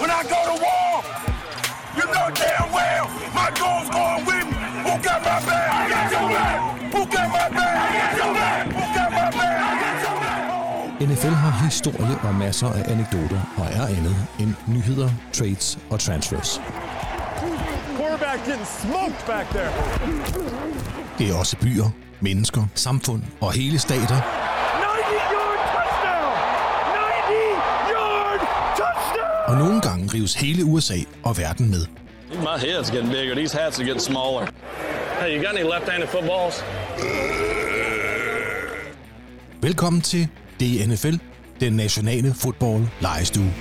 when I go to war. You know damn well my goal's going with me. Who got my back? I got your back. Who got my back? I got your back. Who got my back? I got your back. NFL har historie og masser af anekdoter og er andet end nyheder, trades og transfers. Det er også byer, mennesker, samfund og hele stater. Og nogle gange rives hele USA og verden med. My head's getting bigger. These hats are getting smaller. Hey, you got any left-handed footballs? Velkommen til DNFL, den nationale fodbold legestue.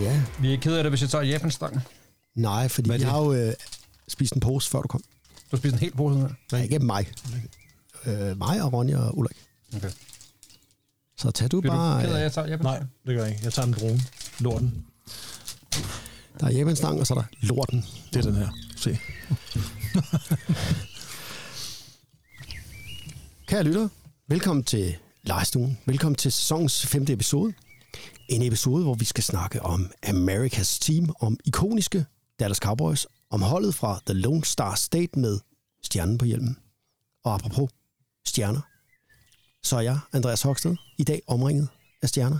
Ja. Vi er ked af det, hvis jeg tager jæffelstangen. Nej, fordi vi har jo spist en pose, før du kom. Du spiste en hel pose? Her. Nej, ikke mig. Mig og Ronja og Ulrik. Okay. Så tager du bliver bare... Du jeg tager jæffelstangen? Nej, det gør jeg ikke. Jeg tager en drone. Lorten. Der er jæffelstangen, og så er der lorten. Det er den her. Se. Kære lytter, velkommen til legestuen. Velkommen til sæsonens 5. episode. En episode, hvor vi skal snakke om America's Team, om ikoniske Dallas Cowboys, om holdet fra The Lone Star State med stjernen på hjelmen. Og apropos stjerner, så er jeg, Andreas Hoxsted, i dag omringet af stjerner.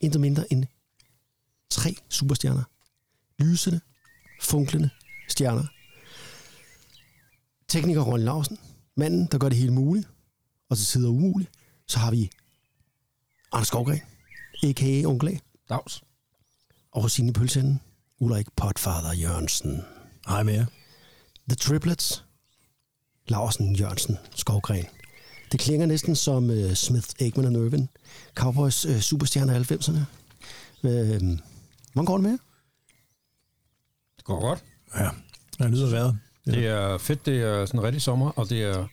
Intet mindre end 3 superstjerner. Lysende, funklende stjerner. Tekniker Ron Lausen, manden, der gør det hele muligt, og til tider umuligt. Så har vi Anders Skovgaard, a.k.a. Onkel A. Dags. Og Rosine Pølsen, Ulrik Potfather Jørgensen. Hej med jer. The Triplets. Larsen, Jørgensen, Skovgren. Det klinger næsten som Smith, Aikman og Nervin. Cowboys superstjerner af 90'erne. Hvordan går det med jer? Det går godt. Ja, jeg nyder vejret. Det er fedt, det er sådan rigtig sommer, og det er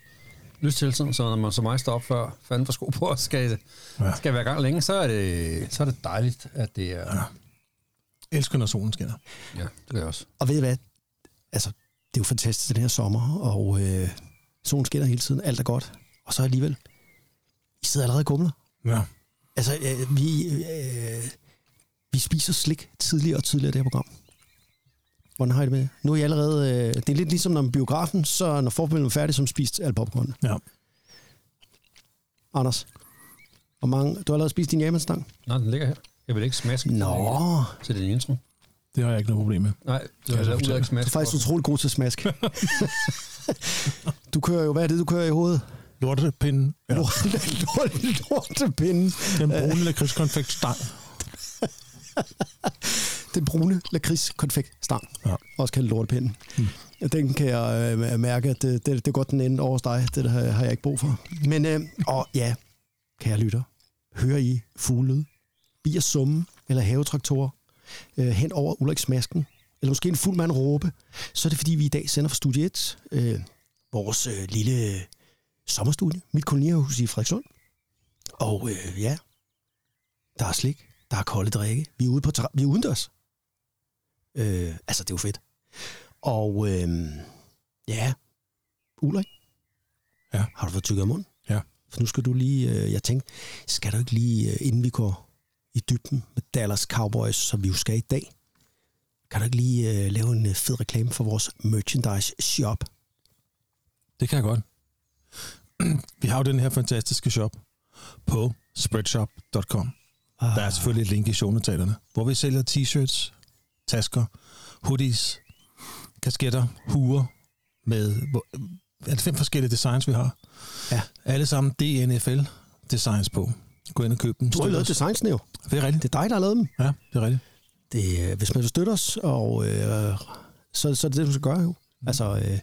lystilsen, så når man som mig står op før fanden for sko på og skal være gang længe, så er det dejligt, at det er... Ja. Elsker, når solen skinner. Ja, det gør jeg også. Og ved I hvad? Altså, det er jo fantastisk, den her sommer, og solen skinner hele tiden, alt er godt. Og så alligevel, I sidder allerede og kumler. Ja. Altså, vi spiser slik tidligere og tidligere i det her program. Hvordan har I det med? Nu er I allerede... det er lidt ligesom, når man biografen, så når forberedelsen er færdig, som spist alt popcorn. Ja. Anders, hvor mange... Du har allerede spist din jæmmerstang? Nej, den ligger her. Jeg vil ikke smaske. Nå. Så det er din intro. Det har jeg ikke noget problem med. Nej, det har jeg ikke smaske. Du er faktisk utrolig god til at smaske. Du kører jo... Hvad er det, du kører i hovedet? Lortepinden. Ja. Lortepinden. Den brune lakridskonfektstang. Den brune lakridskonfektstang. Ja. Også kaldet lortepinden. Hmm. Den kan jeg mærke, at det er godt den ende over hos dig. Det har jeg ikke brug for. Men ja, kære lytter. Hører I fuglelyd? Bier summe eller havetraktorer hen over Ulriks masken, eller måske en fuld mand råbe, så er det fordi, vi i dag sender fra Studie 1, vores lille sommerstudie, mit kolonierhus i Frederikssund. Og ja, der er slik, der er kolde drikke, vi er udendørs. Altså, det er jo fedt. Og ja, Ulrik, ja. Har du fået tykket af munden? Ja. For nu skal du lige, jeg tænkte, skal du ikke lige, inden vi går i dybden med Dallas Cowboys, som vi jo skal i dag. Kan du ikke lige lave en fed reklame for vores merchandise shop? Det kan jeg godt. Vi har jo den her fantastiske shop på spreadshop.com. Der er selvfølgelig et link i shownotaterne, hvor vi sælger t-shirts, tasker, hoodies, kasketter, huer med 5 forskellige designs, vi har. Ja. Alle sammen DNFL designs på. Gå ind og købe dem. Du har lavet designsene jo. Det er rigtigt. Det er dig, der har lavet dem. Ja, det er rigtigt. Det, hvis man vil støtte os, og, så er det det, du skal gøre jo. Altså,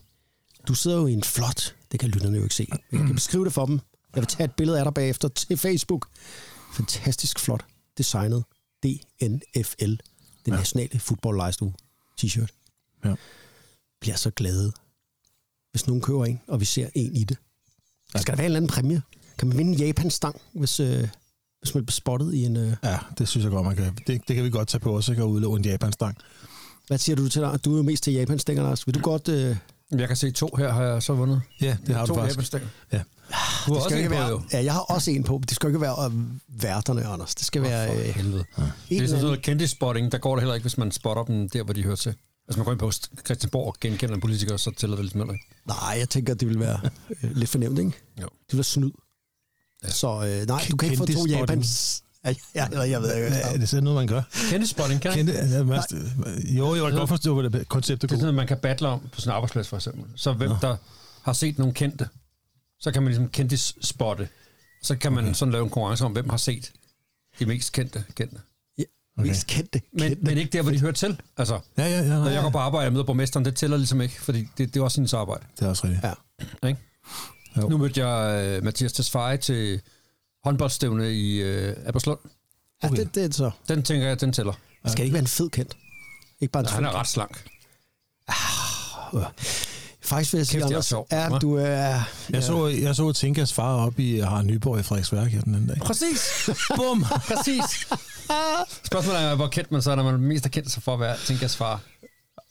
du sidder jo i en flot... Det kan lytterne jo ikke se. Jeg kan beskrive det for dem. Jeg vil tage et billede af dig bagefter til Facebook. Fantastisk flot designet DNFL. Den nationale fodboldlegestue t-shirt. Ja. Bliver så glade, hvis nogen køber en, og vi ser en i det. Ja. Skal der være en eller anden præmie? Kan man vinde en Japan-stang, hvis man bliver spottet i en... Ja, det synes jeg godt, man kan. Det kan vi godt tage på os, ikke? Og udlåge en Japan-stang. Hvad siger du til dig? Du er jo mest til Japan-stænger, Lars. Vil du godt Jeg kan se to her, har jeg så vundet. Ja, det har du faktisk. To ja. Du har også en på, jo. Ja, jeg har også en på. Det skal ikke være værterne, Anders. Det skal være... helvede. Ja. Det er sådan noget kendisspotting. Der går det heller ikke, hvis man spotter dem der, hvor de hører til. Altså man går ind på Christiansborg og genkender en politiker, så tæller det lidt mindre. Nej, jeg tænker, at det vil være lidt fornemt, ikke? Jo. Det vil være snyd. Ja. Så nej, du kan ikke få to Japans... Jeg ved ikke. Er det sådan noget, man gør? Kendisspotting, kan jo, jeg kan godt forstå, hvad det koncept er. Det er sådan, man kan battle om på sin arbejdsplads, for eksempel. Så hvem der har set nogle kendte, så kan man ligesom kendisspotte. Så kan man sådan lave en konkurrence om, hvem har set de mest kendte. Ja, okay. Mest kendte. Men ikke der, hvor de hører til. Altså, ja. Når jeg går på arbejde og møder borgmesteren, det tæller ligesom ikke, fordi det er også hendes arbejde. Det er også rigtigt. Ja. Ikke? Nu mødte jeg Mattias Tesfaye til... håndboldstævne i Abberslund. Okay. Ja, det er det så. Den tænker jeg, den tæller. Det skal ikke være en fed kendt. Ikke bare en han er ret slank. Faktisk vil jeg sige, Anders, at du er... Jeg så Tinkas far op i Nyborg i Frederiksværk her den anden dag. Præcis! Bum! Præcis! Spørgsmålet er, hvor kendt man så er, når man mest er kendt sig for at være Tinkas far.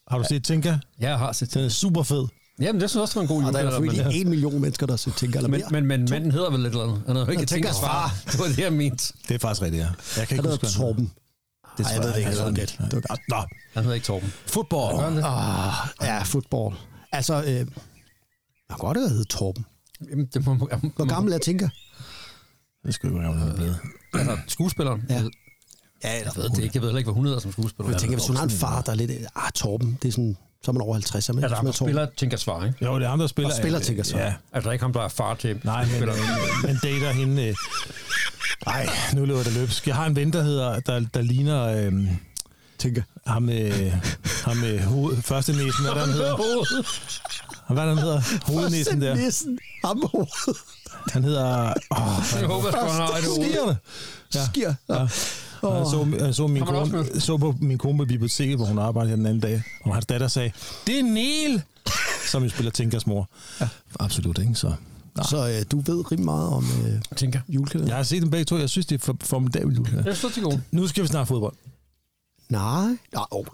Har du set Tinka? Ja, jeg har set Tinka. Den er super fed. Jamen, det synes også, det var en god jule. Der er selvfølgelig 1 million mennesker, der tænker eller mere. Men manden hedder vel lidt eller andet. Han hedder ikke Tinkers far. Det var det, jeg mente. Det er faktisk rigtigt, ja. Jeg kan ikke huske, Torben. Det jeg ved det ikke, han hedder lidt. Nå. Han hedder ikke Torben. Football. Ja, football. Altså, jeg har godt hedder Torben. Jamen, det må... Hvor gammel er Tinker? Det skal jo ikke være, hvad hedder. Altså, skuespilleren? Ja, jeg ved det ikke. Jeg ved heller ikke, hvad hun hedder som skuespiller. Jeg tænker, hvis hun har en far, der er lidt... Torben, det er sådan... Så er man over 50. Er der ham, der spiller Tinkas far, ikke? Jo, det er ham, der spiller. Og spiller Tinkas far. Ja. Altså, der er ikke ham, der er far til. Nej, men dater hende. Nej, nu løber det løbsk. Jeg har en ven, der hedder, der ligner... Tinka. Ham med hovedet. Første næsen, hvad han hedder. Hvad han hedder? Hovednæsen der. Første næsen. Ham med hovedet. Han hedder... Jeg håber, at han har et hoved. Skier. Ja. Jeg så på min kone på biblioteket, hvor hun arbejdede her den anden dag, og hans datter sagde, det er Niel, som jo spiller Tinkas mor. Ja. Absolut, ikke? Så du ved rimelig meget om julekalender. Jeg har set dem begge to, jeg synes, det er formidabelt julekalender. Jeg står til god. Nu skal vi snart fodbold. Nej,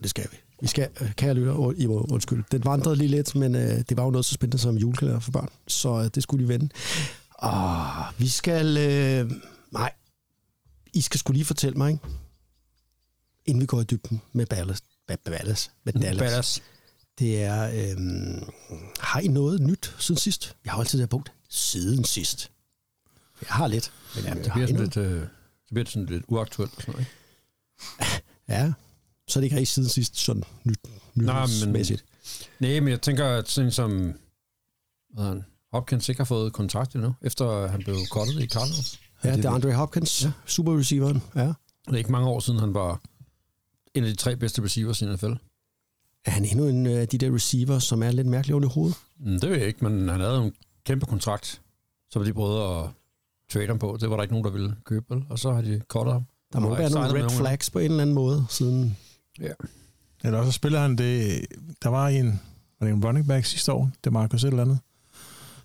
det skal vi. Vi skal, kære lytter, I må undskylde. Den vandrede lige lidt, men det var jo noget så spændende som julekalender for børn, så det skulle de vende. Vi skal... Nej. I skal sgu lige fortælle mig, ikke? Inden vi går i dybden med Dallas. Det er, har I noget nyt siden sidst? Jeg har altid det her punkt. Siden sidst. Jeg har lidt. Men jamen, det, bliver sådan lidt uaktuelt. Sådan, ja, så er det ikke rigtig siden sidst sådan nyhedsmæssigt. Nej, men jeg tænker, at sådan som Hopkins ikke har fået kontrakt endnu, efter han blev cuttet i Cardinals. Ja, det er Andre Hopkins, super receiveren. Ja. Det er ikke mange år siden, han var en af de 3 bedste receivers i NFL. Er han endnu en af de der receivers, som er lidt mærkelig under hovedet? Det ved jeg ikke, men han havde en kæmpe kontrakt, som de prøvede at trade ham på. Det var der ikke nogen, der ville købe, og så har de cuttet ham. Der må være nogle red flags på en eller anden måde siden. Ja. Eller også spiller han det... Der var en running back sidste år, det Marcus et eller andet,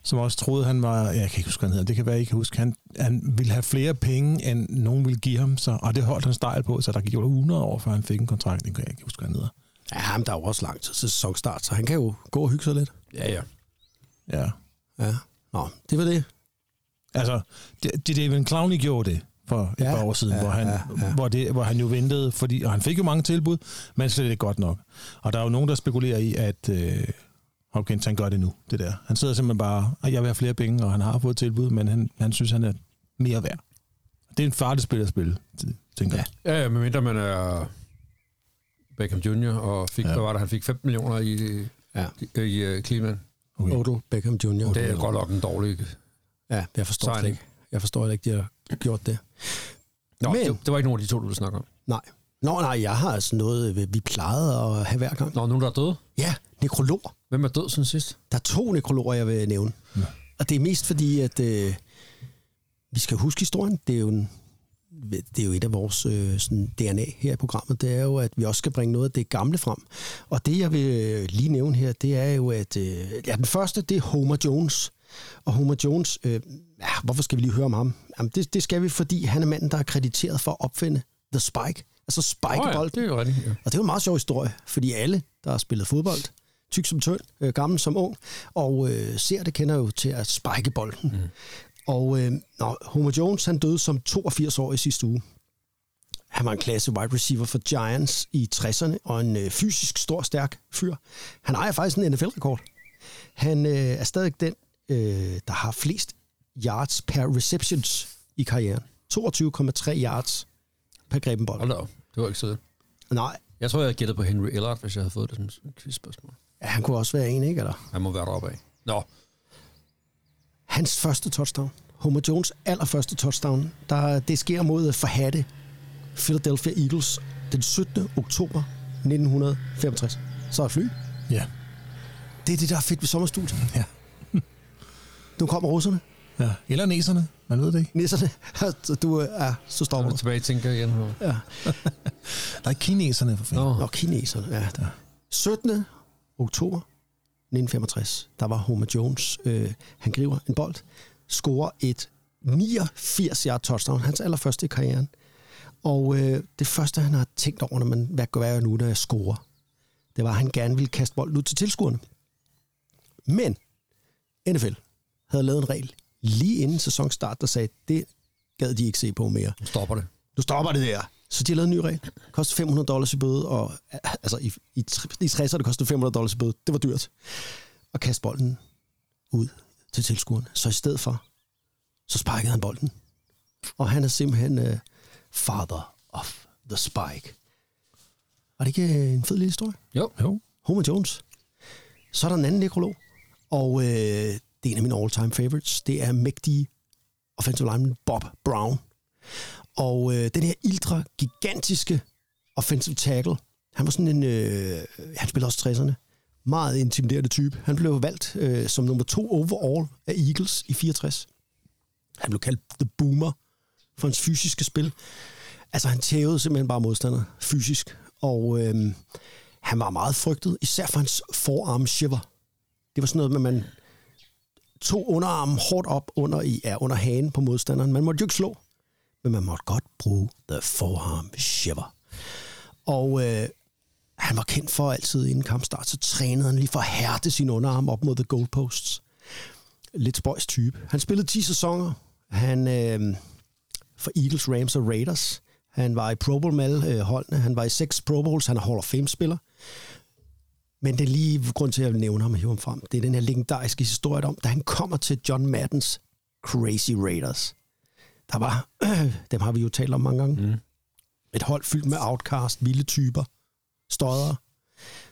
som også troede, han var... Jeg kan ikke huske, hvad han hedder. Det kan være, I kan huske. Han ville have flere penge, end nogen ville give ham. Så, og det holdt han stejl på, så der gik jo 100 år, før han fik en kontrakt. Det kan jeg ikke huske, hvad han hedder. Ja, men der er jo også lang tid til sæsonstart, så han kan jo gå og hygge sig lidt. Ja. Nå, det var det. Altså, David Clowney gjorde det for et par år siden, hvor han jo ventede, fordi, og han fik jo mange tilbud, men slet ikke godt nok. Og der er jo nogen, der spekulerer i, at... Hopkins, han gør det nu, det der. Han sidder simpelthen bare, og jeg vil have flere penge, og han har fået tilbud, men han synes, han er mere værd. Det er en farlig spil at spille, tænker jeg. Ja, medmindre man er Beckham Jr., og han fik 5 millioner i Cleveland. Okay. Odell Beckham Jr. Det er godt nok en dårlig. Ja, jeg forstår det ikke. Jeg forstår ikke, de har gjort det. Nå, men det var ikke nogen af de to, du ville snakke om. Nej. Nej, jeg har altså noget, vi plejede at have hver gang. Nå, nogen, der er døde? Ja, nekrologer. Hvem er død siden sidst? Der er 2 nekrologer, jeg vil nævne. Ja. Og det er mest fordi, at vi skal huske historien. Det er jo, et af vores sådan DNA her i programmet. Det er jo, at vi også skal bringe noget af det gamle frem. Og det, jeg vil lige nævne her, det er jo, at den første, det er Homer Jones. Og Homer Jones, hvorfor skal vi lige høre om ham? Jamen, det skal vi, fordi han er manden, der er krediteret for at opfinde The Spike. Altså spikebolden. Ja, det er jo rigtigt. Og det er jo en meget sjov historie, fordi alle, der har spillet fodbold, tyk som tynd, gammel som ung, og ser det kender jo til at sprække bolden. Mm. Og Homer Jones, han døde som 82 år i sidste uge. Han var en klasse wide receiver for Giants i 60'erne, og en fysisk stor, stærk fyr. Han ejer faktisk en NFL-rekord. Han er stadig den, der har flest yards per receptions i karrieren. 22,3 yards per greben bold. Hold da op. Det var ikke sådan. Nej. Jeg tror, jeg havde gættet på Henry Ellard, hvis jeg havde fået det som et quizspørgsmål. Ja, han kunne også være en, ikke? Eller? Han må være deroppe af. Nå. Hans første touchdown. Homer Jones' allerførste touchdown. Det sker mod forhatte Philadelphia Eagles den 17. oktober 1965. Så er fly. Ja. Det er det, der er fedt ved sommerstudiet. Ja. Nu kommer russerne. Ja. Eller næserne. Man ved det ikke. Næserne. Du er så stopper. Du tilbage tænker igen. Ja. Der er kineserne for fanden. Nå, kineserne. Ja, der. 17. oktober 1965. Der var Homer Jones. Han griber en bold. Scorer et 89-yard touchdown. Hans allerførste i karrieren. Og det første, han har tænkt over, når man, hvad gør jeg nu, når jeg scorer, det var, at han gerne ville kaste bolden ud til tilskuerne. Men NFL havde lavet en regel lige inden sæsonstart, der sagde, det gad de ikke se på mere. Nu stopper det. Nu stopper det der. Så de har lavet en ny regel. Det kostede $500 i bøde, og altså i 60'erne kostede $500 i bøde. Det var dyrt. Og kaste bolden ud til tilskuerne. Så i stedet for, så sparkede han bolden. Og han er simpelthen... Father of the Spike. Var det ikke en fed lille historie? Jo. Homer Jones. Så er der en anden nekrolog, og det er en af mine all-time favorites. Det er mægtige offensive lineman Bob Brown. Og den her ildre, gigantiske offensive tackle, han var sådan en... han spillede også 60'erne. Meget intimiderende type. Han blev valgt som nummer 2 overall af Eagles i 64. Han blev kaldt The Boomer for hans fysiske spil. Altså, han tævede simpelthen bare modstander fysisk, og han var meget frygtet, især for hans forearm shiver. Det var sådan noget, at man tog underarmen hårdt op under hagen på modstanderen. Man måtte jo ikke slå, men man måtte godt bruge the forearm shiver. Og han var kendt for altid inden kampstart, så trænede han lige for at hærde sin underarm op mod the goalposts. Lidt spøjs type. Han spillede 10 sæsoner. Han... for Eagles, Rams og Raiders. Han var i Pro Bowl med holdene. Han var i 6 Pro Bowls. Han er Hall of Fame-spiller. Men det er lige grund til, at jeg vil nævne ham og hive ham frem. Det er den her legendariske historie om, da han kommer til John Maddens Crazy Raiders. Der var, dem har vi jo talt om mange gange, et hold fyldt med outcast, vilde typer, stodder.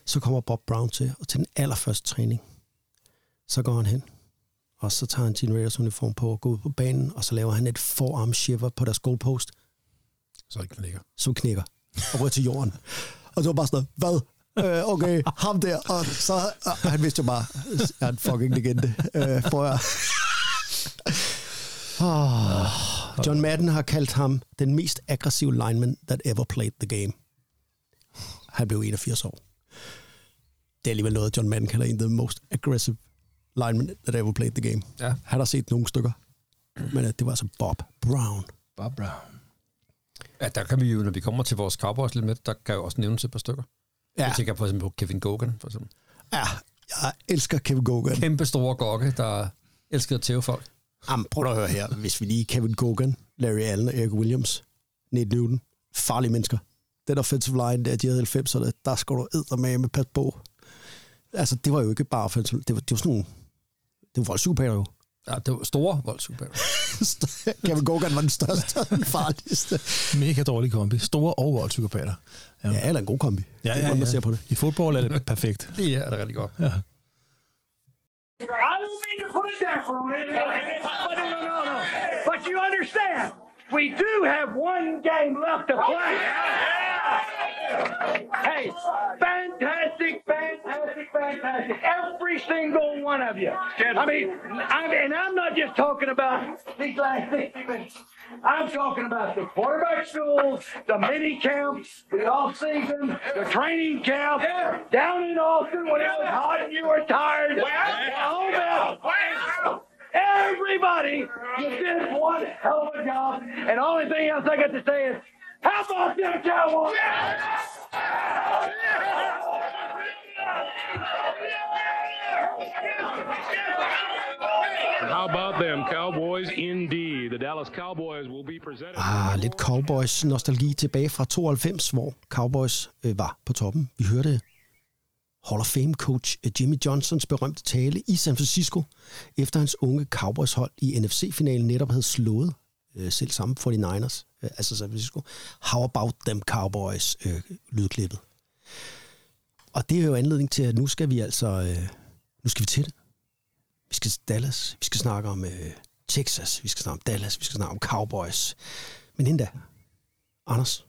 Så kommer Bob Brown til, og til den allerførste træning, så går han hen. Og så tager han sin Raiders-uniform på og går ud på banen, og så laver han et forearm shiver på deres goalpost. Så den knækker. Som knækker. Og rører til jorden. Og det var bare sådan noget, hvad? Okay, ham der. Og så, han vidste jo bare, er en fucking legende. John Madden har kaldt ham den mest aggressive lineman that ever played the game. Han blev 81 år. Det er alligevel noget, John Madden kalder en the most aggressive lineman that ever played the game. Ja. Han har set nogle stykker. Men det var altså Bob Brown. Bob Brown. Ja, der kan vi jo, når vi kommer til vores Cowboys lidt med, der kan jo også nævnes et par stykker. Ja. Jeg tænker for eksempel på Kevin Gogan, for eksempel. Ja, jeg elsker Kevin Gogan. Kæmpe store gokke, der elskede at tæve folk. Jamen, prøv at høre her. Hvis vi lige Kevin Gogan, Larry Allen og Eric Williams, Nate Newton, farlige mennesker. Den offensive line, der de havde 90'erne, der skulle du eddermame med pas på. Altså, det var jo ikke bare offensive, det var sådan nogle... Det var voldsugepater jo. Ja, det var store voldsugepater. Kevin Gogan var den største og den farligste. Mega dårlig kombi. Store og voldsugepater. Ja. Ja, eller en god kombi. Ja, det er, man ser på det. I fodbold er det perfekt. Det er det rigtig godt. Ja. I don't mean to put it down for a minute. But no. But you understand, we do have one game left to play. Hey, fantastic. Every single one of you. I mean, I'm not just talking about these last 60 minutes. I'm talking about the quarterback schools, the mini camps, the off-season, the training camp, down in Austin when it was hot and you were tired. Everybody, you did one hell of a job. And the only thing else I got to say is, how about them Cowboys? Yeah! How about them Cowboys indeed. The Dallas Cowboys will be presented. Lidt Cowboys nostalgi tilbage fra 92, hvor Cowboys var på toppen. Vi hørte Hall of Fame coach Jimmy Johnsons berømte tale i San Francisco, efter hans unge Cowboys hold i NFC-finalen netop havde slået selv sammen 49ers, altså San Francisco. How about them Cowboys lydklippet. Og det er jo anledning til, at nu skal vi altså nu skal vi til det. Vi skal til Dallas, vi skal snakke om Texas, vi skal snakke om Dallas, vi skal snakke om Cowboys. Men inden da, Anders,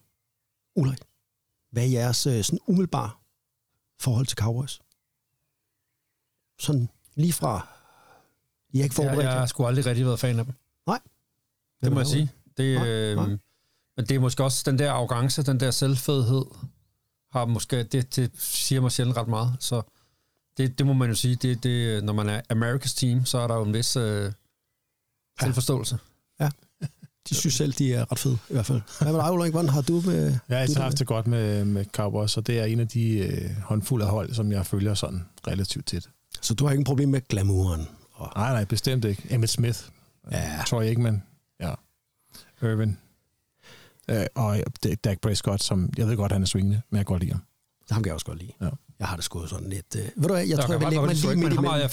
Ulrik, hvad er jeres sådan umiddelbare forhold til Cowboys? Sådan lige fra... I er ikke forberedt? Jeg har sgu aldrig rigtig været fan af dem. Nej. Det må jeg sige. Nej. Men det er måske også den der arrogance, den der selvfedhed, har måske, det siger mig sjældent ret meget, så... Det må man jo sige, det, når man er America's team, så er der jo en vis selvforståelse. Ja, de synes selv, de er ret fede i hvert fald. Hvad med dig, Ulrik? Hvordan har du med... Jeg har altid haft det godt med Cowboys, og det er en af de håndfulde af hold, som jeg følger sådan relativt tæt. Så du har ikke problem med glamouren? Og... Nej, bestemt ikke. Emmitt Smith, Troy Aikman, Irvin, og Dak Prescott, som jeg ved godt, han er swingende, men jeg kan godt lide ham. Ham kan jeg også godt lide. Ja. Jeg har det skudt sådan lidt... Ved du hvad, jeg tror, jeg vil lægge mig lige midt imellem. Ham har jeg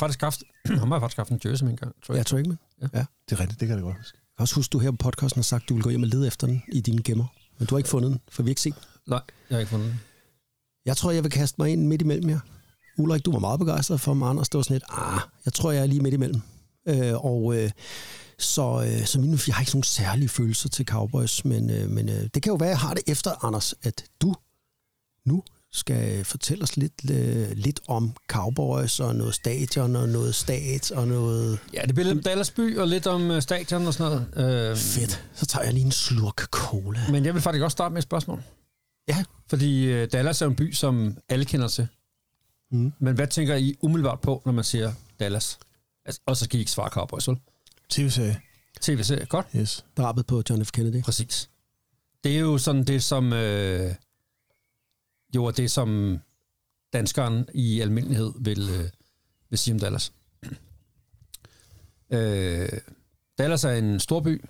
faktisk haft en jersey med en gang, tror jeg. Ja, tror jeg ikke, men. Ja, det er rigtigt, det kan jeg godt huske. Jeg kan også huske, du her på podcasten har sagt, du vil gå hjem og lede efter den i dine gemmer. Men du har ikke fundet den, for vi har ikke set den. Nej, jeg har ikke fundet den. Jeg tror, jeg vil kaste mig ind midt imellem jer. Ulrik, du var meget begejstret for mig, Anders. Det var sådan lidt, jeg tror, jeg er lige midt imellem. Så mine, jeg har ikke nogen særlige følelser til Cowboys, men det kan jo være, jeg har det efter, Anders, at du nu skal fortælle os lidt om Cowboys og noget stadion og noget stat og noget... Ja, det bliver lidt om Dallas by og lidt om stadion og sådan noget. Fedt. Så tager jeg lige en slurk cola. Men jeg vil faktisk også starte med et spørgsmål. Ja. Fordi Dallas er en by, som alle kender til. Mm. Men hvad tænker I umiddelbart på, når man siger Dallas? Altså, og så skal I ikke svare Cowboys, vel? TV-serie. TV-serie, godt. Yes. Drabet på John F. Kennedy. Præcis. Det er jo sådan det, som... Jo, og det som danskeren i almindelighed vil sige om Dallas. Dallas er en storby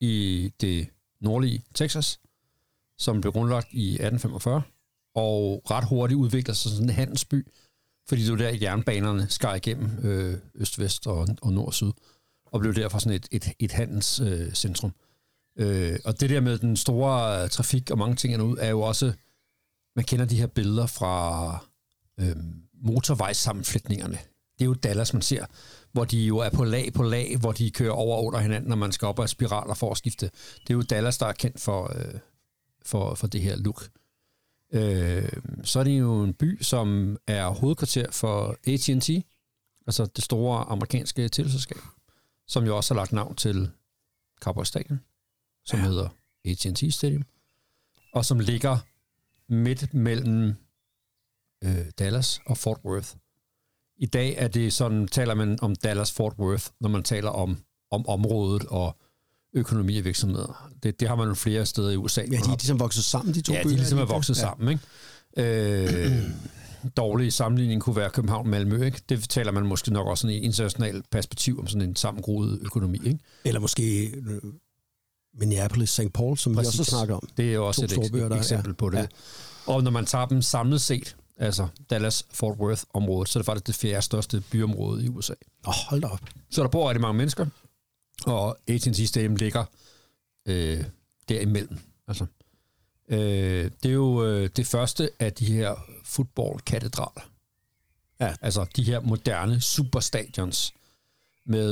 i det nordlige Texas, som blev grundlagt i 1845, og ret hurtigt udvikler sig sådan en handelsby, fordi det var der jernbanerne skar igennem øst-vest og nord-syd, og blev derfor sådan et handelscentrum. Og det der med den store trafik og mange ting derude, er jo også... Man kender de her billeder fra motorvejssammenflætningerne. Det er jo Dallas, man ser, hvor de jo er på lag, hvor de kører over og under hinanden, når man skal op ad spiraler for at skifte. Det er jo Dallas, der er kendt for det her look. Så er det jo en by, som er hovedkvarter for AT&T, altså det store amerikanske teleselskab, som jo også har lagt navn til Cowboys Stadion, som hedder AT&T Stadium, og som ligger... midt mellem Dallas og Fort Worth. I dag er det sådan, taler man om Dallas-Fort Worth, når man taler om området og økonomi og virksomheder. Det har man jo flere steder i USA. Ja, de er ligesom vokset sammen, de to byer. Ja, de ligesom er vokset sammen, ikke? Dårlig sammenligning kunne være København-Malmø, ikke? Det taler man måske nok også i et internationalt perspektiv om sådan en sammengroet økonomi, ikke? Eller måske... Minneapolis, St. Paul, som præcis. Vi også snakker om. Det er jo også et eksempel på det. Ja. Og når man tager dem samlet set, altså Dallas-Fort Worth-området, så er det faktisk det fjerde største byområde i USA. Hold da op. Så der bor rigtig mange mennesker, og AT&T Stadium ligger derimellem. Altså, det er jo det første af de her football-katedraler. Ja. Altså de her moderne superstadions med,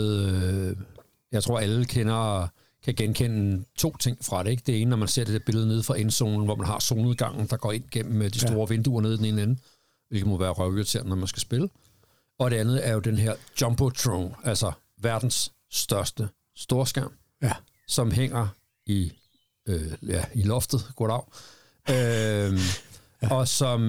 jeg tror alle kender... kan genkende to ting fra det, ikke? Det ene, når man ser det der billede nede fra endzonen, hvor man har zonedgangen, der går ind gennem de store vinduer nede i den ene ende, hvilket må være røvirriterende, når man skal spille. Og det andet er jo den her Jumbotron, altså verdens største storskærm, som hænger i loftet, goddag, og som,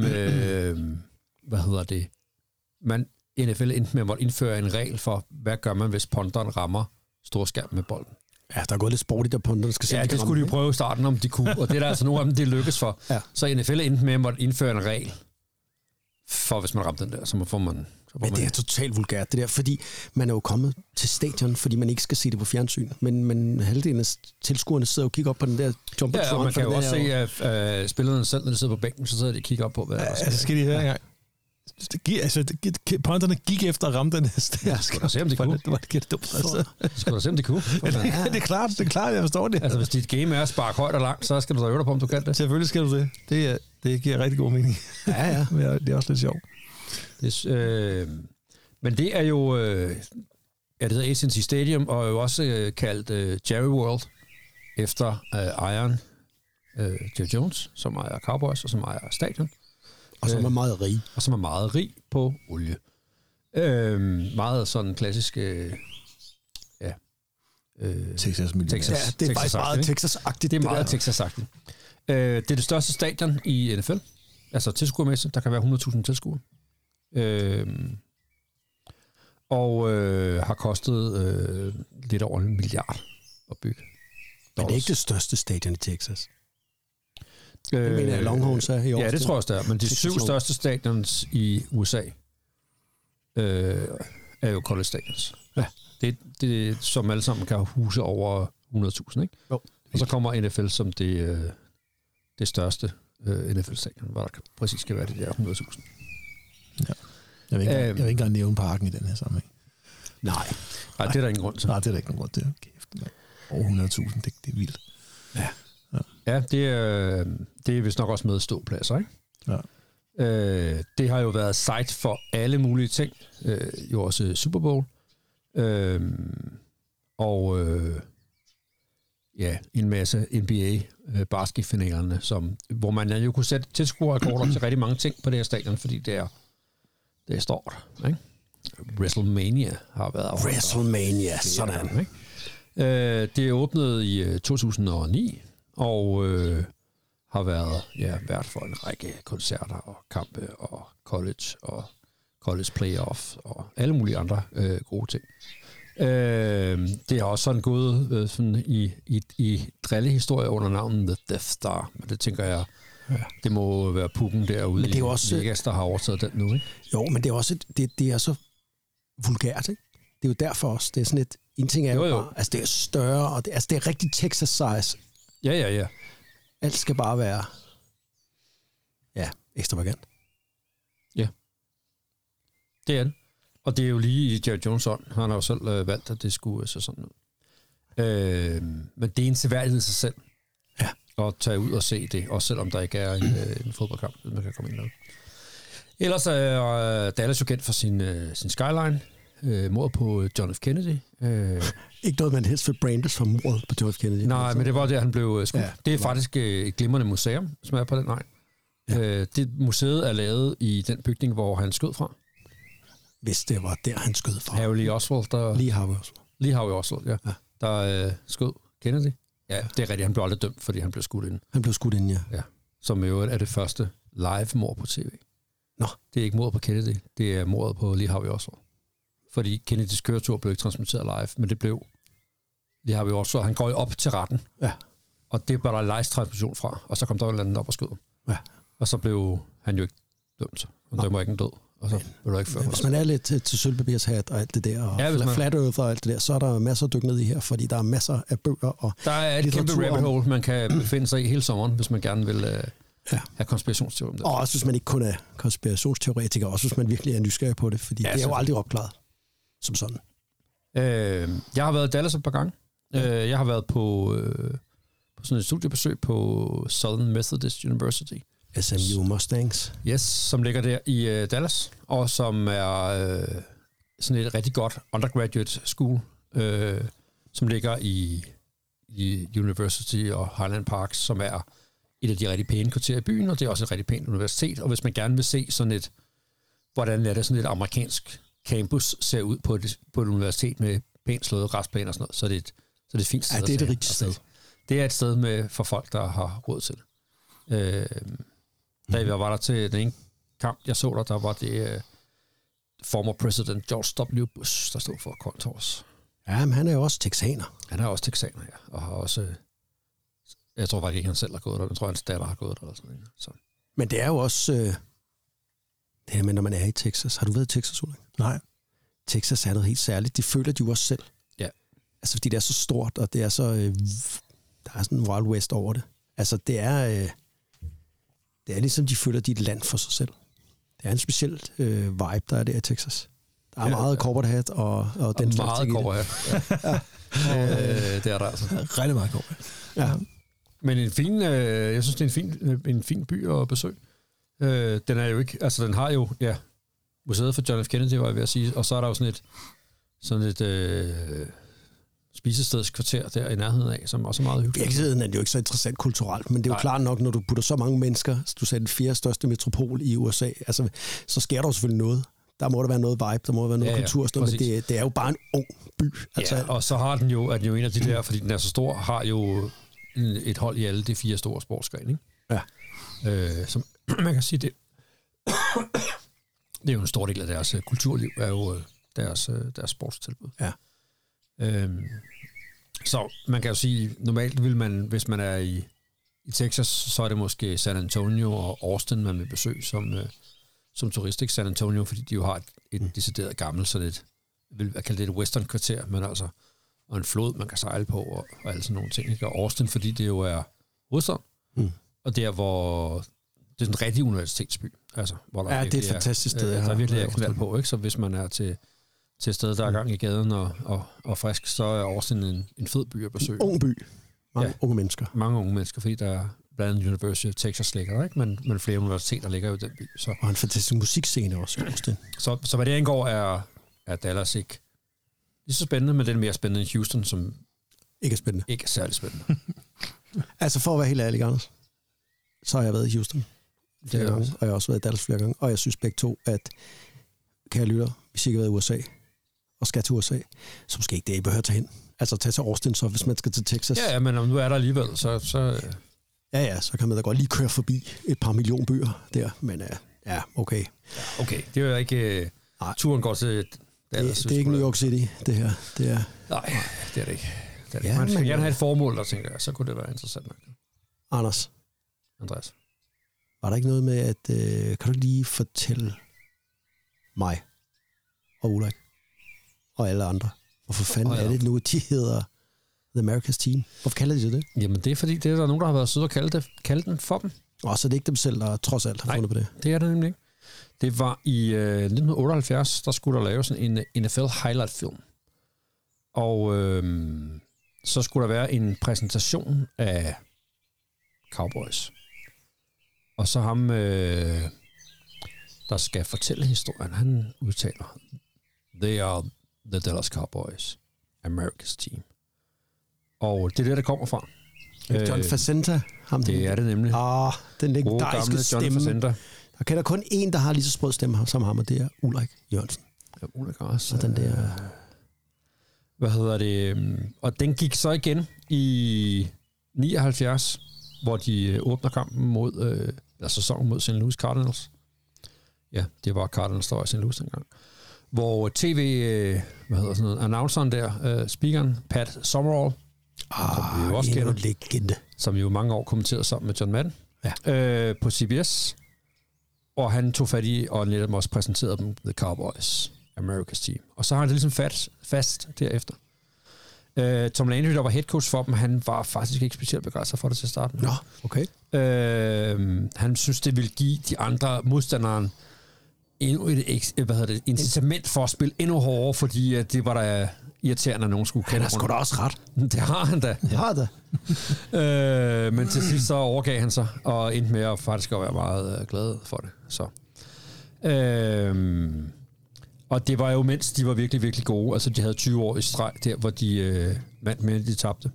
NFL endte med at måtte indføre en regel for, hvad gør man, hvis ponderen rammer storskærmen med bolden? Ja, der er gået lidt sport i der på, når du skal se. Ja, det skulle de jo prøve i starten, om de kunne, og det er der altså nogle af dem, det lykkes for. Ja. Så NFL endte med at måtte indføre en regel for hvis man ramte den der, så får man... Men det er totalt vulgært, det der, fordi man er jo kommet til stadion, fordi man ikke skal se det på fjernsyn. Men halvdelen af tilskuerne sidder og kigger op på den der jumbotron. Ja, og man kan jo også se, at spillerne selv, når de sidder på bænken, så sidder de og kigger op på, hvad der er. Altså, skal de høre engang? Pointerne gik efter at ramme den næste. Ja, skal du se, om de kunne. Det var det dumt. Skal du se, om de kunne. Ja, det er klart, jeg forstår det. Altså, hvis dit game er spark højt og langt, så skal du da øve dig på, om du kan det. Selvfølgelig skal du det. Det giver rigtig god mening. Ja. Men det er også lidt sjovt. Men det er jo, det hedder AT&T Stadium, og er jo også kaldt Jerry World, efter ejeren Jerry Jones, som ejer Cowboys og som ejer stadion. Og som er meget rig. Og som er meget rig på olie. Meget sådan klassisk... Texas-miljø. Texas, ja, det er faktisk meget Texas-agtigt. Det er meget Texas-agtigt. Det er det største stadion i NFL. Altså tilskuermæssigt. Der kan være 100.000 tilskuere. Og har kostet lidt over 1 milliard at bygge. Men det er ikke det største stadion i Texas. Det mener jeg, Longhorns er i år. Ja, det tror jeg også, der. Men de 7 største stadions i USA er jo college stadions. Ja. Det som alle sammen kan huse over 100.000, ikke? Jo. Og så kommer NFL som det største NFL-stadion, hvor der præcis skal være det der 100.000. Ja. Jeg vil ikke engang nævne parken i den her sammenhæng. Nej, det er der ingen grund til. Nej, det er der ikke nogen grund til. Okay, over 100.000, det er vildt. Ja. Ja, det er vist nok også med ståpladser, ikke? Ja. Det har jo været site for alle mulige ting. Jo også Super Bowl. En masse NBA-basketfinalerne, hvor man jo kunne sætte tilskuerrekorder til rigtig mange ting på det her stadion, fordi det er stort, ikke? WrestleMania har været over. WrestleMania, sådan. Ikke? Det åbnede i 2009, og har været vært for en række koncerter og kampe og college playoff og alle mulige andre gode ting. Det har også sådan gået sådan i drillehistorie under navnet The Death Star, men det tænker jeg, det må være pukken derude. Men det er også Vegas, der har overtaget den nu, ikke? Jo, men det er også det er så vulgært, ikke? Det er jo derfor også, det er sådan et en ting er jo. Bare, altså det er større, og det er rigtig Texas size. Ja. Alt skal bare være ekstravagant. Ja. Det er det. Og det er jo lige i Jerry Jones ånd. Han har jo selv valgt, at det skulle se sådan ud. Men det er en seværdighed i sig selv. Ja. At tage ud og se det. Også selvom der ikke er en fodboldkamp, man kan komme ind med. Ellers er Dallas jo kendt for sin skyline. Mord på John F. Kennedy. Ikke noget, man helst vil brandes for mordet på John F. Kennedy. Nej, men det var der, han blev skudt. Ja, det er faktisk et glimrende museum, som er på den vej. Ja. Det museet er lavet i den bygning, hvor han skød fra. Hvis det var der, han skød fra. Lee Oswald. Lee Harvey Oswald, ja. Der skød Kennedy. Ja, det er rigtigt. Han blev aldrig dømt, fordi han blev skudt inden. Han blev skudt inden, ja. Som i øvrigt er det første live-mord på tv. Nå. Det er ikke mordet på Kennedy. Det er mordet på Lee Harvey Oswald. Fordi Kennedys køretur blev ikke transmitteret live, men det blev. Det har vi også, så han går op til retten. Ja. Og det var der live-transmission fra, og så kom der en eller anden op og skød. Ja. Og så blev han jo ikke dømt. Han dømmer ikke en død, og så blev der ikke ført. Hvis man er lidt til sølvpapirshat og alt det der, og flat earth og alt det der, så er der masser at dykke ned i her, fordi der er masser af bøger. Og der er et kæmpe rabbit hole, man kan befinde sig i hele sommeren, hvis man gerne vil... have konspirationsteori om det. Og også hvis man ikke kun er konspirationsteoretiker, også hvis man virkelig er nysgerrig på det, fordi det er jo aldrig opklaret. Som sådan. Jeg har været i Dallas et par gange. Jeg har været på sådan et studiebesøg på Southern Methodist University. SMU Mustangs. Yes, som ligger der i Dallas, og som er sådan et rigtig godt undergraduate school, som ligger i University og Highland Park, som er et af de rigtig pæne kvarterer i byen, og det er også et rigtig pænt universitet. Og hvis man gerne vil se sådan et, hvordan er det sådan et amerikansk campus ser ud på et universitet med pænt slået græsplæne og sådan noget, så det er et fint sted. Ja, det er det rigtige sted. Det er et sted for folk, der har råd til det. Da jeg var der til den ene kamp, jeg så der var det former president George W. Bush, der stod for kontors. Ja, men han er jo også texaner. Ja. Og har også... Jeg tror faktisk ikke, han selv har gået der. Jeg tror, hans datter har gået der. Eller sådan noget. Så. Men det er jo også... Det her med, når man er i Texas. Har du været i Texas, Ulrik? Nej. Texas er noget helt særligt. De føler de jo også selv. Ja. Altså, fordi det er så stort, og det er så... der er sådan en Wild West over det. Altså, det er... det er ligesom, de føler, de er et land for sig selv. Det er en speciel vibe, der er der i Texas. Der er meget corporate hat og den slags. Meget corporate hat. Ja. Det er der altså. Rigtig meget corporate. Ja. Men en fin, jeg synes, det er en fin by at besøge. Den er jo ikke, altså den har jo, ja, museet for John F. Kennedy, var jeg ved at sige, og så er der jo sådan et spisestedskvarter der i nærheden af, som også er meget hyggeligt. Virkeligheden er det jo ikke så interessant kulturelt, men det er jo klart nok, når du putter så mange mennesker, du sagde den fjerde største metropol i USA, altså, så sker der jo selvfølgelig noget. Der må der være noget vibe, der må der være noget kulturstød, men det er jo bare en ung by. Altså. Ja, og så har den jo, at den jo en af de der, fordi den er så stor, har jo et hold i alle de fire store sportsgrene, ikke? Ja. Som man kan sige, det er jo en stor del af deres kulturliv, er jo deres sportstilbud. Ja. Så man kan jo sige, normalt vil man, hvis man er i Texas, så er det måske San Antonio og Austin, man vil besøge som turist, ikke? San Antonio, fordi de jo har et decideret gammelt, sådan et, jeg kalder det et western-kvarter, men altså, og en flod, man kan sejle på, og alle sådan nogle ting, ikke? Og Austin, fordi det jo er hovedstaden, og der, hvor... Det er en rigtig universitetsby, altså, hvor der det er et fantastisk sted. Der er virkelig knald på, ikke? Så hvis man er til et sted, der er gang i gaden og frisk, så er Austin en fed by at besøge. En ung by. Mange unge mennesker. Mange unge mennesker, fordi der er blandt andet University of Texas ligger, ikke? Men flere universiteter ligger jo i den by. Så. Og en fantastisk musikscene også, Austin. Så hvad det angår, er Dallas ikke lige så spændende, men det er mere spændende end Houston, som ikke er spændende. Ikke er særlig spændende. Altså, for at være helt ærlig, Anders, så har jeg været i Houston. Gange, og jeg har også været i Dallas flere gange, og jeg synes begge to, at kan jeg lytte, hvis I ikke har været i USA, og skal til USA, så måske ikke det, I behøver tage hen. Altså tage til Austin, så hvis man skal til Texas. Ja, men om nu er der alligevel, så... Ja, så kan man da godt lige køre forbi et par million byer der, men ja, okay. Ja, okay, det er jo ikke... Turen går til Dallas. Det er ikke New York City, det her. Det er... Nej, det er det ikke. Det er det. Man skal gerne have et formål, der tænker jeg, så kunne det være interessant nok. Anders. Andreas. Var der ikke noget med, at... kan du lige fortælle mig og Ulrik og alle andre, hvorfor fanden er det nu, de hedder The America's Team? Hvorfor kalder de det? Jamen det er fordi, det er der nogen, der har været søde og kalde den for dem. Og så er det ikke dem selv, der trods alt har fundet på det? Det er det nemlig ikke. Det var i 1978, der skulle der laves sådan en NFL highlight film. Og så skulle der være en præsentation af Cowboys. Og så ham, der skal fortælle historien, han udtaler, "They are the Dallas Cowboys, America's team." Og det er det, der kommer fra. John Facenda, ham det er det nemlig. Den legendariske stemme. Der kender kun én, der har lige så sprød stemme som ham, og det er Ulrik Jørgensen. Ja, Ulrik også. Og den der... Hvad hedder det? Og den gik så igen i 79, hvor de åbner kampen mod... sæsonen mod St. Louis Cardinals. Ja, det var Cardinals, der var i St. Louis dengang. Hvor tv, announceren der, speakeren, Pat Summerall, som vi jo også kender, som jo mange år kommenterede sammen med John Madden, på CBS, og han tog fat i, og netop også præsenterede dem, The Cowboys, America's Team. Og så har han det ligesom fast derefter. Tom Landry, der var head coach for dem, han var faktisk ikke specielt begejstret for det til at starte med. Nå, okay. Han synes, det ville give de andre modstandere endnu et incitament for at spille endnu hårdere, fordi det var da irriterende, at nogen skulle kende. Han har sgu da også ret. Det har han da. Det har det. Men til sidst så overgav han sig, og endte med at faktisk at være meget glad for det. Så... Og det var jo, mens de var virkelig, virkelig gode. Altså, de havde 20 år i streg der, hvor de vandt med, de tabte.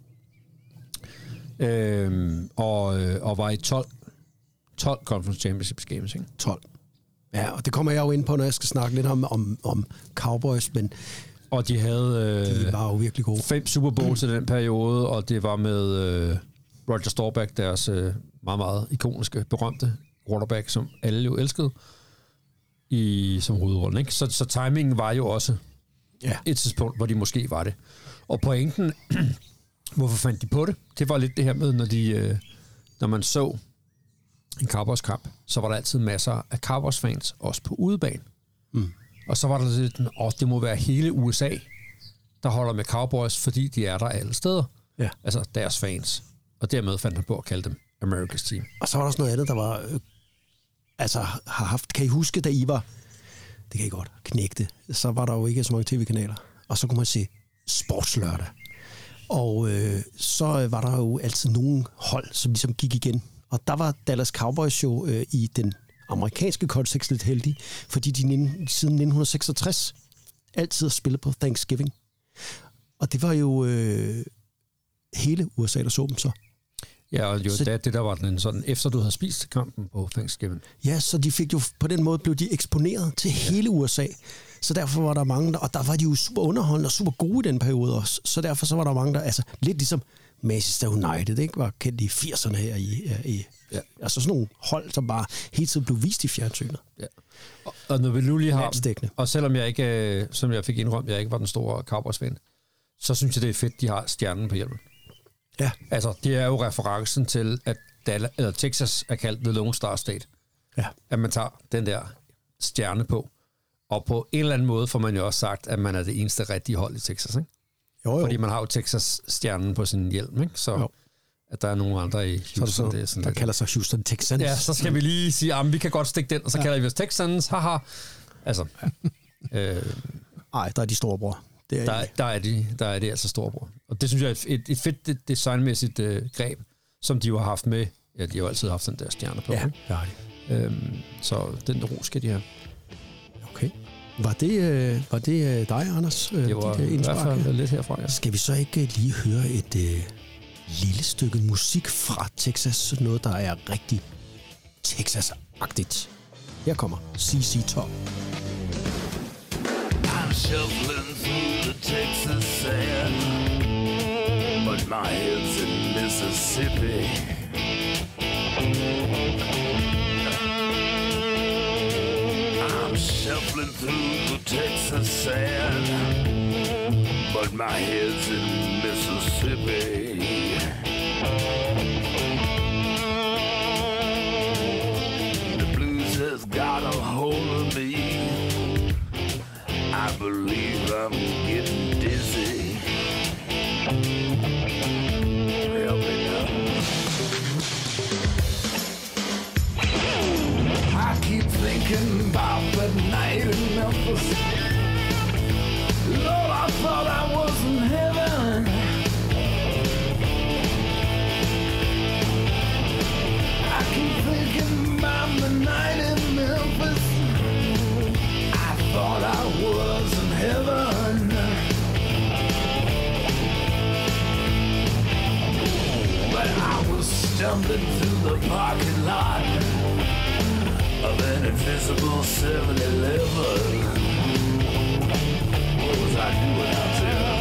Og var i 12 Conference Championships games, ikke? 12. Ja, og det kommer jeg jo ind på, når jeg skal snakke lidt om Cowboys, men... Og de havde... de var jo virkelig gode. 5 Super Bowls i den periode, og det var med Roger Staubach, deres meget, meget ikoniske, berømte quarterback, som alle jo elskede. Som hovedrollen, ikke? Så timingen var jo også et tidspunkt, hvor de måske var det. Og pointen, hvorfor fandt de på det? Det var lidt det her med, når man så en Cowboys-kamp, så var der altid masser af Cowboys-fans, også på udebane. Mm. Og så var der lidt, det må være hele USA, der holder med Cowboys, fordi de er der alle steder. Ja. Altså deres fans. Og dermed fandt han på at kalde dem America's Team. Og så var der også noget andet, der var... har haft... Kan I huske, da I var... Det kan I godt knægte. Så var der jo ikke så mange tv-kanaler. Og så kunne man se Sportslørdag. Og så var der jo altid nogle hold, som ligesom gik igen. Og der var Dallas Cowboys jo i den amerikanske kontekst lidt heldig, fordi de siden 1966 altid har spillet på Thanksgiving. Og det var jo hele USA, der så dem så. Ja, og jo så, det der var den sådan, efter du havde spist kampen på Thanksgiving. Ja, så de fik jo, på den måde blev de eksponeret til hele USA. Så derfor var der mange, og der var de jo super underholdende og super gode i den periode også. Så derfor så var der mange, der altså lidt ligesom Manchester United, ikke, var kendt i 80'erne her i ja. Altså sådan nogle hold, som bare hele tiden blev vist i fjernsynet. Ja. Og når vi nu lige har... Og selvom jeg ikke, som jeg fik indrømt, jeg ikke var den store Cowboys-fan, så synes jeg, det er fedt, de har stjernen på hjelmen. Ja. Altså, det er jo referencen til, at Texas er kaldt The Lone Star State. Ja. At man tager den der stjerne på. Og på en eller anden måde får man jo også sagt, at man er det eneste rigtige hold i Texas, ikke? Jo. Fordi man har jo Texas-stjernen på sin hjelm, ikke? Så jo. At der er nogle andre i Houston. Det er sådan der lidt. Kalder sig Houston Texans. Ja, så skal vi lige sige, at vi kan godt stikke den, og så kalder vi os Texans, haha. Altså. Ej, der er de store bror. Der er det altså storebror. Og det synes jeg er et fedt designmæssigt greb, som de jo har haft med. Ja, de har jo altid haft den der stjerne på. Ja, det har de. Så den ro skal de have. Okay. Var det dig, Anders? Det var i hvert fald lidt herfra, ja. Skal vi så ikke lige høre et lille stykke musik fra Texas? Noget, der er rigtig Texas-agtigt. Her kommer ZZ Top. Shuffling through the Texas sand, but my head's in Mississippi. I'm shuffling through the Texas sand, but my head's in Mississippi. The blues has got a hold of me. I believe I'm getting dizzy. Help me now. I keep thinking about the night in Memphis. Lord, I thought I was in heaven. I keep thinking about the night in Memphis. Thought I was in heaven. But I was stumbling through the parking lot of an invisible 7-Eleven. What was I doing out there?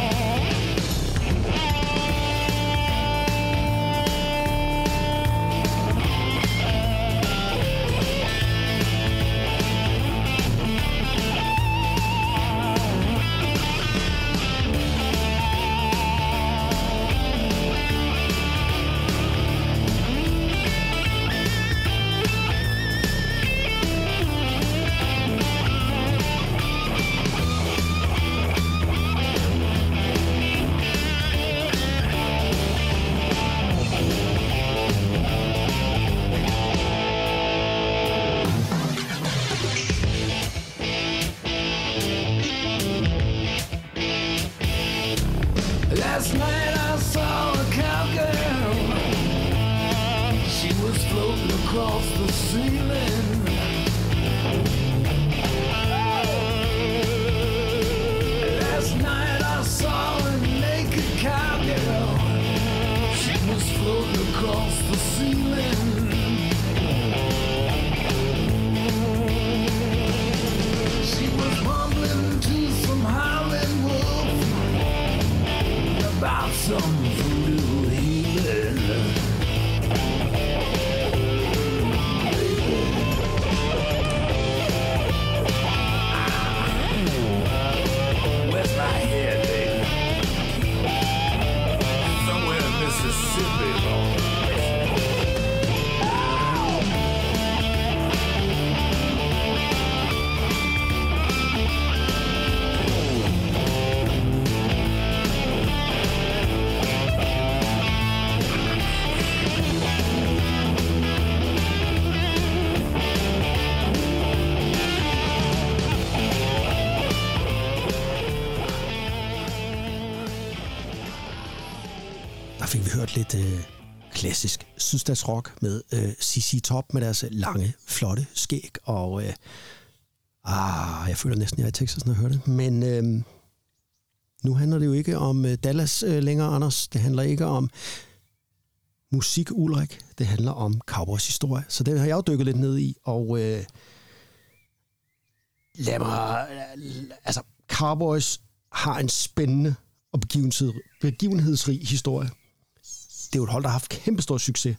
Mississippi, Lord. Der fik vi hørt lidt klassisk sydstatsrock med ZZ Top med deres lange, flotte skæg. Og jeg føler næsten, jeg er i Texas, når jeg hører det. Men nu handler det jo ikke om Dallas længere, Anders. Det handler ikke om musik, Ulrik. Det handler om Cowboys historie. Så den har jeg jo dykket lidt ned i. Og Cowboys har en spændende og begivenhedsrig historie. Det er jo et hold, der har haft kæmpestor succes.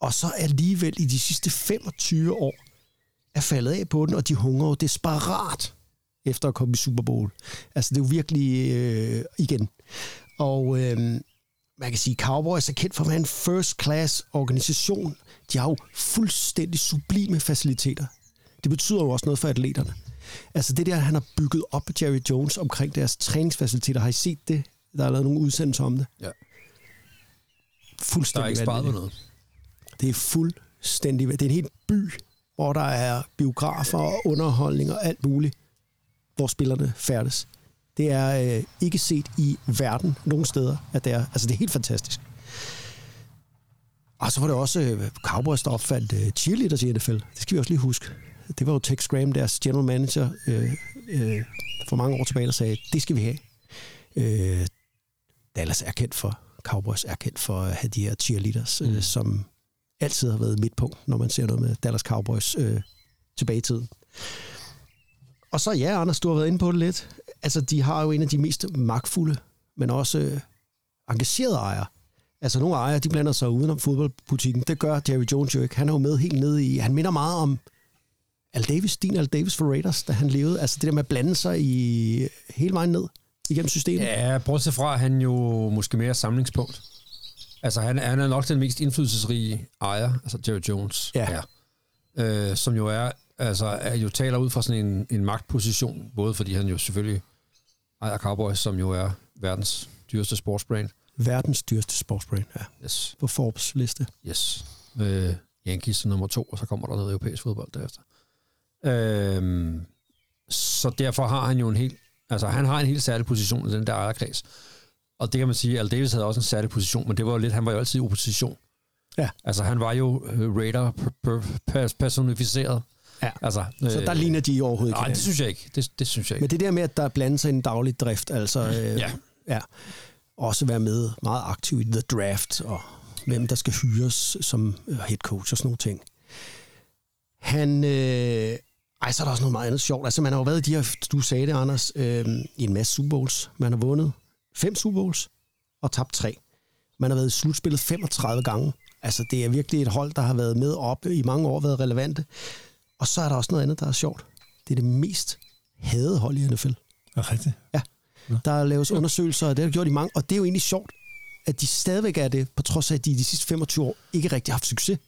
Og så alligevel i de sidste 25 år er faldet af på den, og de hungrer jo desperat efter at komme i Super Bowl. Altså, det er jo virkelig igen. Og man kan sige, at Cowboys er kendt for at være en first-class organisation. De har jo fuldstændig sublime faciliteter. Det betyder jo også noget for atleterne. Altså det der, han har bygget op, Jerry Jones, omkring deres træningsfaciliteter. Har I set det? Der er lavet nogle udsendelser om det. Ja. Fuldstændig. Der er ikke sparet med noget. Det er fuldstændig. Det er en helt by, hvor der er biografer og underholdning og alt muligt, hvor spillerne færdes. Det er ikke set i verden nogen steder. At det er, altså det er helt fantastisk. Og så var det også Cowboys, der opfandt cheerleaders i NFL. Det skal vi også lige huske. Det var jo Tex Graham, deres general manager, for mange år tilbage, der sagde, det skal vi have. Dallas er kendt for, Cowboys er kendt for at have de her cheerleaders, som altid har været midtpunkt, når man ser noget med Dallas Cowboys tilbage i tiden. Og så ja, Anders, du har været inde på det lidt. Altså, de har jo en af de mest magtfulde, men også engagerede ejere. Altså, nogle ejere, de blander sig udenom fodboldbutikken. Det gør Jerry Jones jo ikke. Han er jo med helt nede i... Han minder meget om Al Davis for Raiders, da han levede. Altså det der med at blande sig i hele vejen ned igennem systemet. Ja, bortset fra, han jo måske mere samlingspunkt. Altså han er nok den mest indflydelsesrige ejer, altså Jerry Jones. Ja. Som jo er jo taler ud fra sådan en magtposition, både fordi han jo selvfølgelig ejer Cowboys, som jo er verdens dyreste sportsbrand. Verdens dyreste sportsbrand, ja. Yes. På Forbes liste. Yes. Yankees nummer 2, og så kommer der noget europæisk fodbold derefter. Så derfor har han jo en helt særlig position i den der ejerkreds. Og det kan man sige, Al Davis havde også en særlig position, men det var jo lidt, han var jo altid i opposition. Ja. Altså han var jo Raider personificeret. Ja. Altså, så der ligner de overhovedet ikke. Nej, det synes jeg ikke. Det synes jeg ikke. Men det der med, at der blander sig en daglig drift, altså ja. Også være med meget aktiv i the draft, og hvem der skal hyres som head coach og sådan nogle ting. Han... så er der også noget meget andet sjovt. Altså, man har jo været i de her, du sagde det, Anders, i en masse Super Bowls. Man har vundet 5 Super Bowls og tabt 3. Man har været i slutspillet 35 gange. Altså, det er virkelig et hold, der har været med op i mange år, været relevante. Og så er der også noget andet, der er sjovt. Det er det mest hadede hold i NFL. Er rigtigt? Ja. Der laves undersøgelser, og det har gjort i mange. Og det er jo egentlig sjovt, at de stadigvæk er det, på trods af, at de i de sidste 25 år ikke rigtig har haft succes.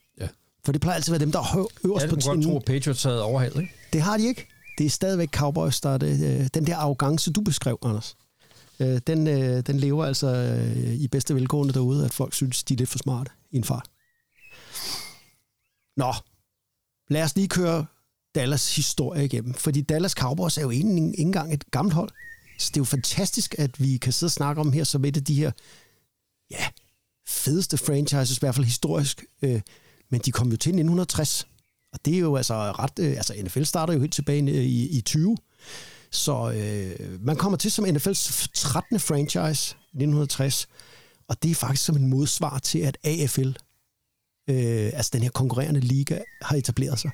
For det plejer altid at være dem, der er øverst på tiden. Ja, det tror, at Patriots havde overhalet, ikke? Det har de ikke. Det er stadigvæk Cowboys, der er det. Den der arrogance, du beskrev, Anders, den lever altså i bedste velgående derude, at folk synes, de er lidt for smarte i en fart. Nå, lad os lige køre Dallas' historie igennem, fordi Dallas Cowboys er jo ikke engang et gammelt hold. Så det er jo fantastisk, at vi kan sidde og snakke om her som et af de her fedeste franchises, i hvert fald historisk. Men de kom jo til 1960, og det er jo altså ret... NFL starter jo helt tilbage i 20, så man kommer til som NFL's 13. franchise i 1960, og det er faktisk som en modsvar til, at AFL, den her konkurrerende liga, har etableret sig.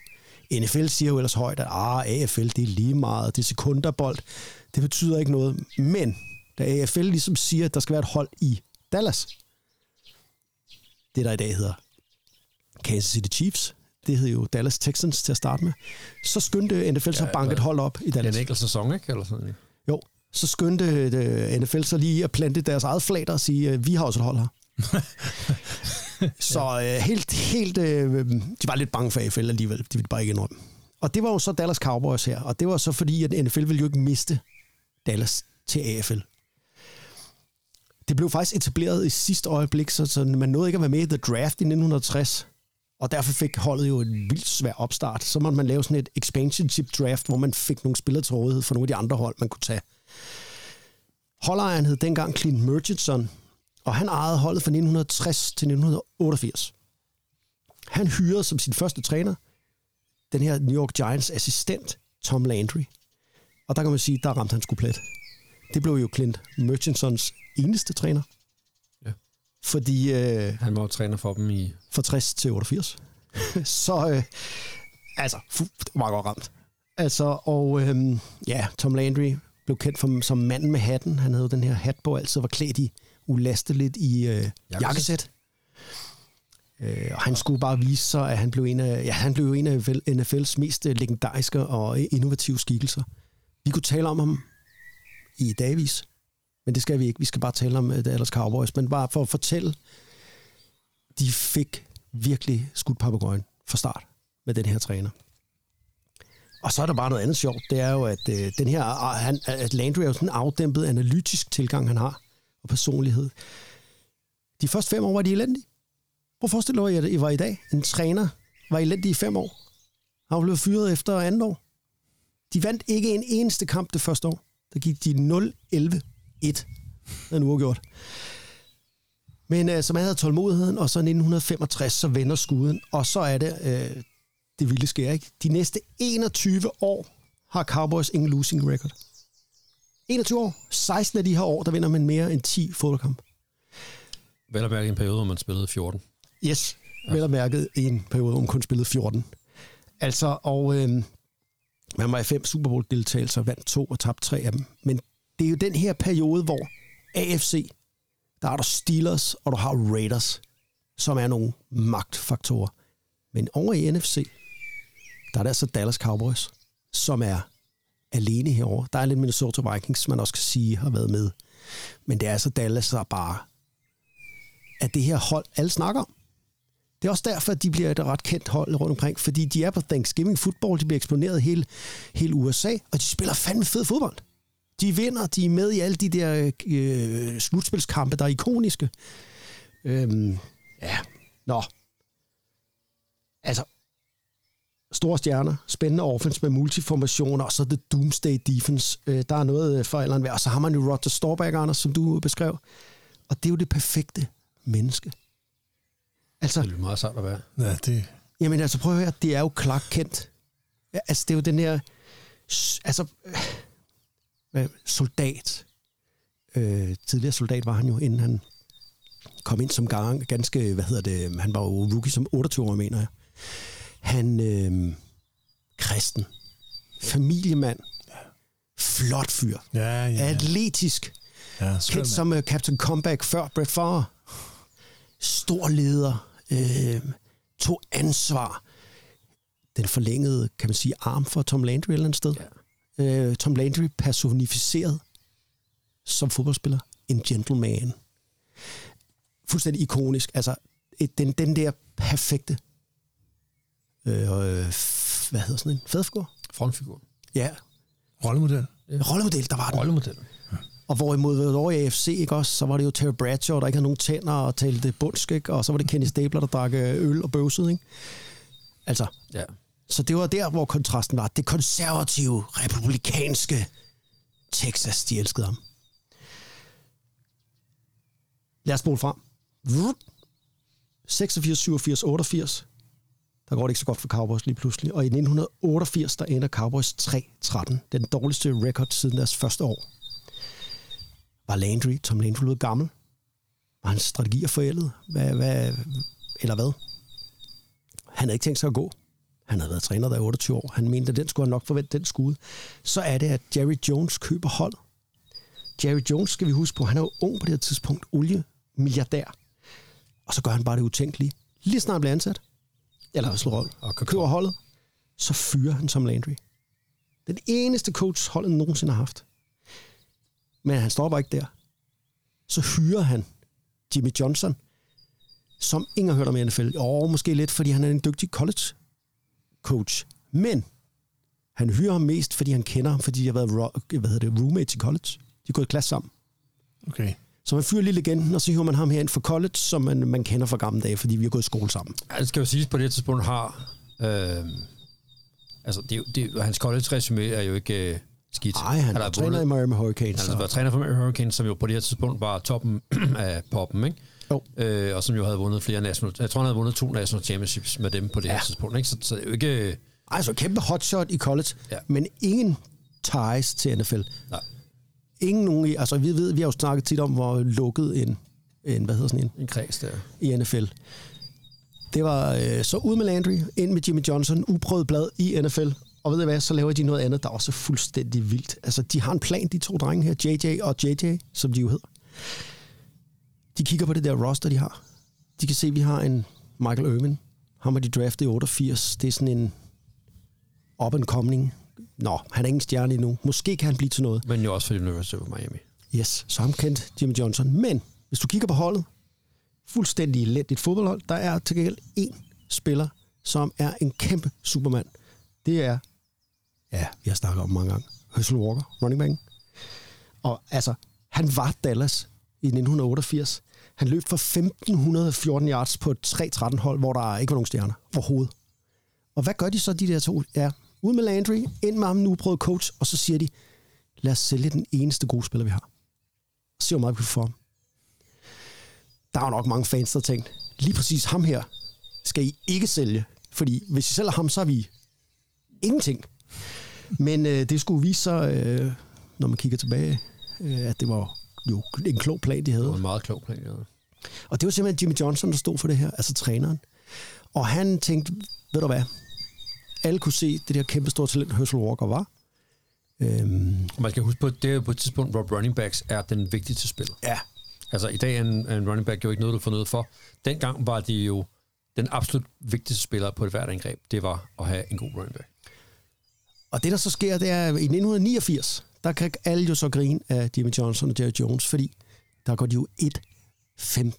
NFL siger jo ellers højt, at AFL, det er lige meget, det er sekunderbold, det betyder ikke noget, men da AFL ligesom siger, at der skal være et hold i Dallas, det der i dag hedder Kansas City Chiefs, det hed jo Dallas Texans til at starte med, så skyndte NFL så banket hold op i Dallas. Det er en enkelt sæson, ikke? Eller sådan. Jo, så skyndte NFL så lige at plante deres eget flag der og sige, vi har også et hold her. Så helt... de var lidt bange for AFL alligevel, de ville bare ikke indrømme. Og det var jo så Dallas Cowboys her, og det var så fordi, at NFL ville jo ikke miste Dallas til AFL. Det blev faktisk etableret i sidste øjeblik, så man nåede ikke at være med i The Draft i 1960, og derfor fik holdet jo en vildt svær opstart. Så måtte man lave sådan et expansionship draft, hvor man fik nogle spillere til rådighed for nogle af de andre hold, man kunne tage. Holdejeren hed dengang Clint Murchison, Og han ejede holdet fra 1960 til 1988. Han hyrede som sin første træner den her New York Giants assistent, Tom Landry. Og der kan man sige, der ramte han sgu plet. Det blev jo Clint Murchisons eneste træner. Ja. Fordi... han var jo træner for dem i... Fra 60 til 88. Så... det var godt ramt. Altså, og Tom Landry blev kendt som manden med hatten. Han havde den her hat på, altså var klædt i ulasteligt i jakkesæt. Og han skulle bare vise sig, at han blev en af NFL's mest legendariske og innovative skikkelser. Vi kunne tale om ham i dagvis, men det skal vi ikke. Vi skal bare tale om Dallas Cowboys, men bare for at fortælle, de fik virkelig skudt papegøjen fra start med den her træner. Og så er der bare noget andet sjovt, det er jo, at den her at Landry er jo sådan en afdæmpet analytisk tilgang, han har, og personlighed. De første 5 år var de elendige. Prøv at forestille dig, at I var i dag. En træner var elendig i 5 år. Han blev fyret efter 2. år. De vandt ikke en eneste kamp det første år. Der gik de 0-11-1. Den uafgjort. Men som havde tålmodigheden, og så 1965, så vender skuden, og så er det... Det vilde sker, ikke? De næste 21 år har Cowboys ingen losing record. 21 år. 16 af de her år, der vinder man mere end 10 fodboldkamp. Vel at mærke i en periode, hvor man spillede 14. Yes. Vel at mærke i en periode, hvor man kun spillede 14. Altså, og man var i 5 Super Bowl-deltagelser, vandt 2 og tabte 3 af dem. Men det er jo den her periode, hvor AFC, der har du Steelers, og du har Raiders, som er nogle magtfaktorer. Men over i NFC, der er der altså Dallas Cowboys, som er alene herover. Der er lidt Minnesota Vikings, man også kan sige har været med. Men det er altså Dallas, der bare er det her hold, alle snakker om. Det er også derfor, at de bliver et ret kendt hold rundt omkring, fordi de er på Thanksgiving Football, de bliver eksponeret hele USA, og de spiller fandme fed fodbold. De vinder, de er med i alle de der slutspilskampe, der er ikoniske. Altså, store stjerner, spændende offense med multiformationer, og så the doomsday defense. Der er noget for alderen værd. Og så har man jo Roger Staubach, Anders, som du beskrev. Og det er jo det perfekte menneske. Altså, det er jo meget sejt at være. Ja, det... Jamen altså, prøv at høre, det er jo Clark Kent. Ja, altså, det er jo den her... Altså, soldat. Tidligere soldat var han jo, inden han kom ind som ganske... Han var jo rookie som 28 år, mener jeg. Han kristen, familiemand, flot fyr, atletisk, kendt som Captain Comeback før Brett Favre, stor leder, tog ansvar, den forlængede, kan man sige, arm for Tom Landry et eller andet sted. Ja. Tom Landry personificeret som fodboldspiller, en gentleman, fuldstændig ikonisk, altså den der perfekte en fædrefigur? Frontfigur. Ja. Rollemodel. Ja. Rollemodel, der var den. Rollemodel. Ja. Og hvorimod over i AFC, ikke også, så var det jo Terry Bradshaw, der ikke havde nogen tænder og talte bundsk, ikke? Og så var det Kenny Stabler, der drak øl og bøvsede, ikke? Altså. Ja. Så det var der, hvor kontrasten var. Det konservative, republikanske Texas, de elskede ham. Lad os spole frem. 86, 87, 88... Der går det ikke så godt for Cowboys lige pludselig. Og i 1988, der ender Cowboys 3-13. Den dårligste record siden deres første år. Var Landry, Tom Landry lød gammel? Var hans strategier forældet? Hvad? Han havde ikke tænkt sig at gå. Han havde været træner der i 28 år. Han mente, at den skulle han nok forvente, den skude. Så er det, at Jerry Jones køber holdet. Jerry Jones, skal vi huske på, han er jo ung på det her tidspunkt. Oliemilliardær. Og så gør han bare det utænkelige. Lige snart bliver ansat. Eller slår roll. Og køber holdet, så fyrer han Tom Landry. Den eneste coach, holdet nogensinde har haft. Men han står bare ikke der. Så hyrer han Jimmy Johnson, som ingen har hørt om i NFL. Og måske lidt, fordi han er en dygtig college-coach. Men han hyrer ham mest, fordi han kender ham, fordi de har været roommates i college. De er gået i klasse sammen. Okay. Så man fyrer lige legenden, og så hiver man ham herind fra college, som man kender fra gamle dage, fordi vi har gået i skole sammen. Ja, det skal jo siges, på det tidspunkt har... hans college-resumé er jo ikke skidt. Nej, han var træner i Miami Hurricanes. Han var træner for Miami Hurricanes, som jo på det her tidspunkt var toppen af poppen, ikke? Oh. Og som jo havde vundet flere national... Jeg tror, han havde vundet 2 national championships med dem på det her tidspunkt, ikke? Så det er jo ikke... Altså, kæmpe hotshot i college, men ingen ties til NFL. Nej. Ingen nogen... Altså, vi ved, vi har jo snakket tit om, hvor lukket en hvad hedder sådan en? En kreds, der. I NFL. Det var så ud med Landry, ind med Jimmy Johnson, uprøvet blad i NFL. Og ved I hvad, så laver de noget andet, der også er fuldstændig vildt. Altså, de har en plan, de 2 drenge her, JJ og JJ, som de jo hedder. De kigger på det der roster, de har. De kan se, at vi har en Michael Irvin. Ham har de draftet i 88. Det er sådan en up-and-coming. Nå, han er ingen stjerne endnu. Måske kan han blive til noget. Men jo også for University of Miami. Yes, så ham kendte Jimmy Johnson. Men hvis du kigger på holdet, fuldstændig elendigt fodboldhold, der er til gengæld én spiller, som er en kæmpe supermand. Det er, vi har snakket om mange gange, Herschel Walker, running backen. Og altså, han var Dallas i 1988. Han løb for 1514 yards på et 3-13 hold, hvor der ikke var nogen stjerner overhovedet. Og hvad gør de så, de der 2? Ja, ud med Landry, ind med ham, nu prøvede coach, og så siger de, lad os sælge den eneste gode spiller, vi har. Se, hvor meget vi kan få ham. Der er nok mange fans, der har tænkt, lige præcis ham her skal I ikke sælge, fordi hvis I sælger ham, så er vi ingenting. Men det skulle vise sig, når man kigger tilbage, at det var jo en klog plan, de havde. Det var en meget klog plan, ja. Og det var simpelthen Jimmy Johnson, der stod for det her, altså træneren. Og han tænkte, ved du hvad, alle kunne se det der kæmpe store talent, Herschel Walker var. Man skal huske på, at det er på et tidspunkt, hvor running backs er den vigtigste spiller. Ja. Altså i dag er en running back jo ikke noget, du får noget for. Dengang var det jo den absolut vigtigste spiller på et hvert angreb. Det var at have en god running back. Og det, der så sker, det er, i 1989, der kan alle jo så grine af Jimmy Johnson og Jerry Jones, fordi der går de jo 1-15.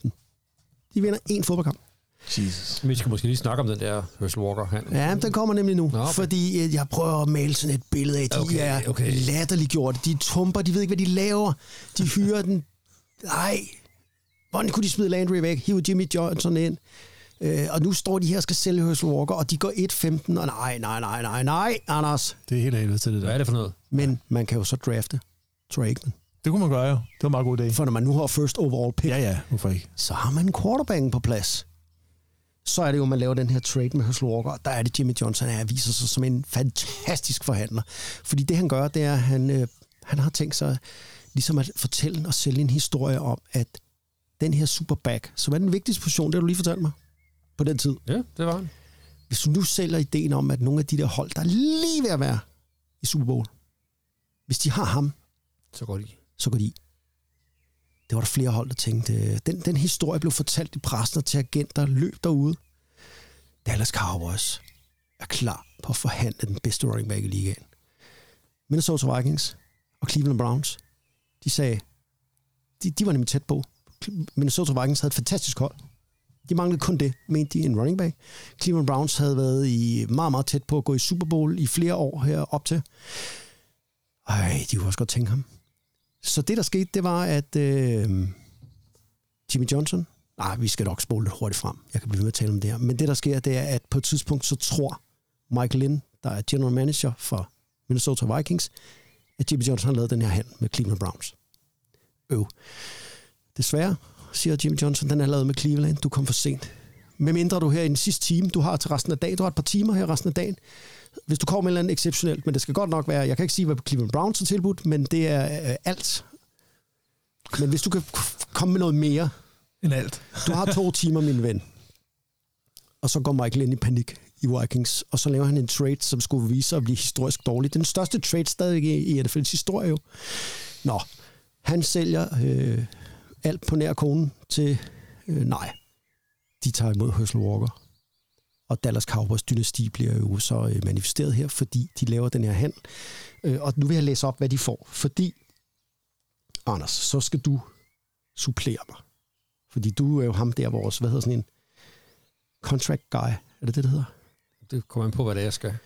De vinder 1 fodboldkamp. Jesus. Vi skal måske lige snakke om den der Herschel Walker. Ja, men den kommer nemlig nu, fordi jeg prøver at male sådan et billede af, de er latterliggjorte, de tumper, de ved ikke, hvad de laver. De hyrer den. Nej, hvordan kunne de smide Landry væk? Hive Jimmy Johnson ind. Og nu står de her og skal sælge Herschel Walker, og de går 1-15, og nej, Anders. Det er helt helvede til det der. Hvad er det for noget? Men man kan jo så drafte Troy Aikman. Det kunne man gøre, jo. Det var en meget god idé. For når man nu har first overall pick, hvorfor ikke? Så har man quarterbacken på plads. Så er det jo, man laver den her trade med Herschel Walker, og der er det Jimmy Johnson, han viser sig som en fantastisk forhandler. Fordi det, han gør, det er, at han har tænkt sig ligesom at fortælle og sælge en historie om, at den her superback, som er den vigtigste position, det har du lige fortalt mig, på den tid. Ja, det var han. Hvis du nu sælger ideen om, at nogle af de der hold, der er lige ved at være i Super Bowl, hvis de har ham, så går de. Det var der flere hold, der tænkte, den historie blev fortalt i pressen og til agenter, løb derude. Dallas Cowboys er klar på at forhandle den bedste running back i ligaen. Minnesota Vikings og Cleveland Browns, de sagde, de var nemlig tæt på. Minnesota Vikings havde et fantastisk hold. De manglede kun det, mente de, en running back. Cleveland Browns havde været i meget, meget tæt på at gå i Super Bowl i flere år her op til. Ej, de kunne også godt tænke ham. Så det, der skete, det var, at Jimmy Johnson... Nej, vi skal nok spole lidt hurtigt frem. Jeg kan blive ved at tale om det her. Men det, der sker, det er, at på et tidspunkt, så tror Mike Lynn, der er general manager for Minnesota Vikings, at Jimmy Johnson har lavet den her handel med Cleveland Browns. Desværre, siger Jimmy Johnson, den er lavet med Cleveland. Du kom for sent. Med mindre du her i den sidste time, du har til resten af dagen, du har et par timer her resten af dagen. Hvis du kommer med et eller andet exceptionelt, men det skal godt nok være, jeg kan ikke sige, hvad Cleveland Browns har tilbudt, men det er alt. Men hvis du kan komme med noget mere end alt. Du har 2 timer, min ven. Og så går Michael ind i panik i Vikings, og så laver han en trade, som skulle vise sig at blive historisk dårlig. Den største trade stadig i NFL's historie jo. Nå, han sælger... alt på nær konen til, de tager imod Herschel Walker. Og Dallas Cowboys dynasti bliver jo så manifesteret her, fordi de laver den her handel. Og nu vil jeg læse op, hvad de får. Fordi, Anders, så skal du supplere mig. Fordi du er jo ham der, vores, hvad hedder sådan en contract guy. Er det det hedder? Det kommer an på, hvad det er, jeg skal.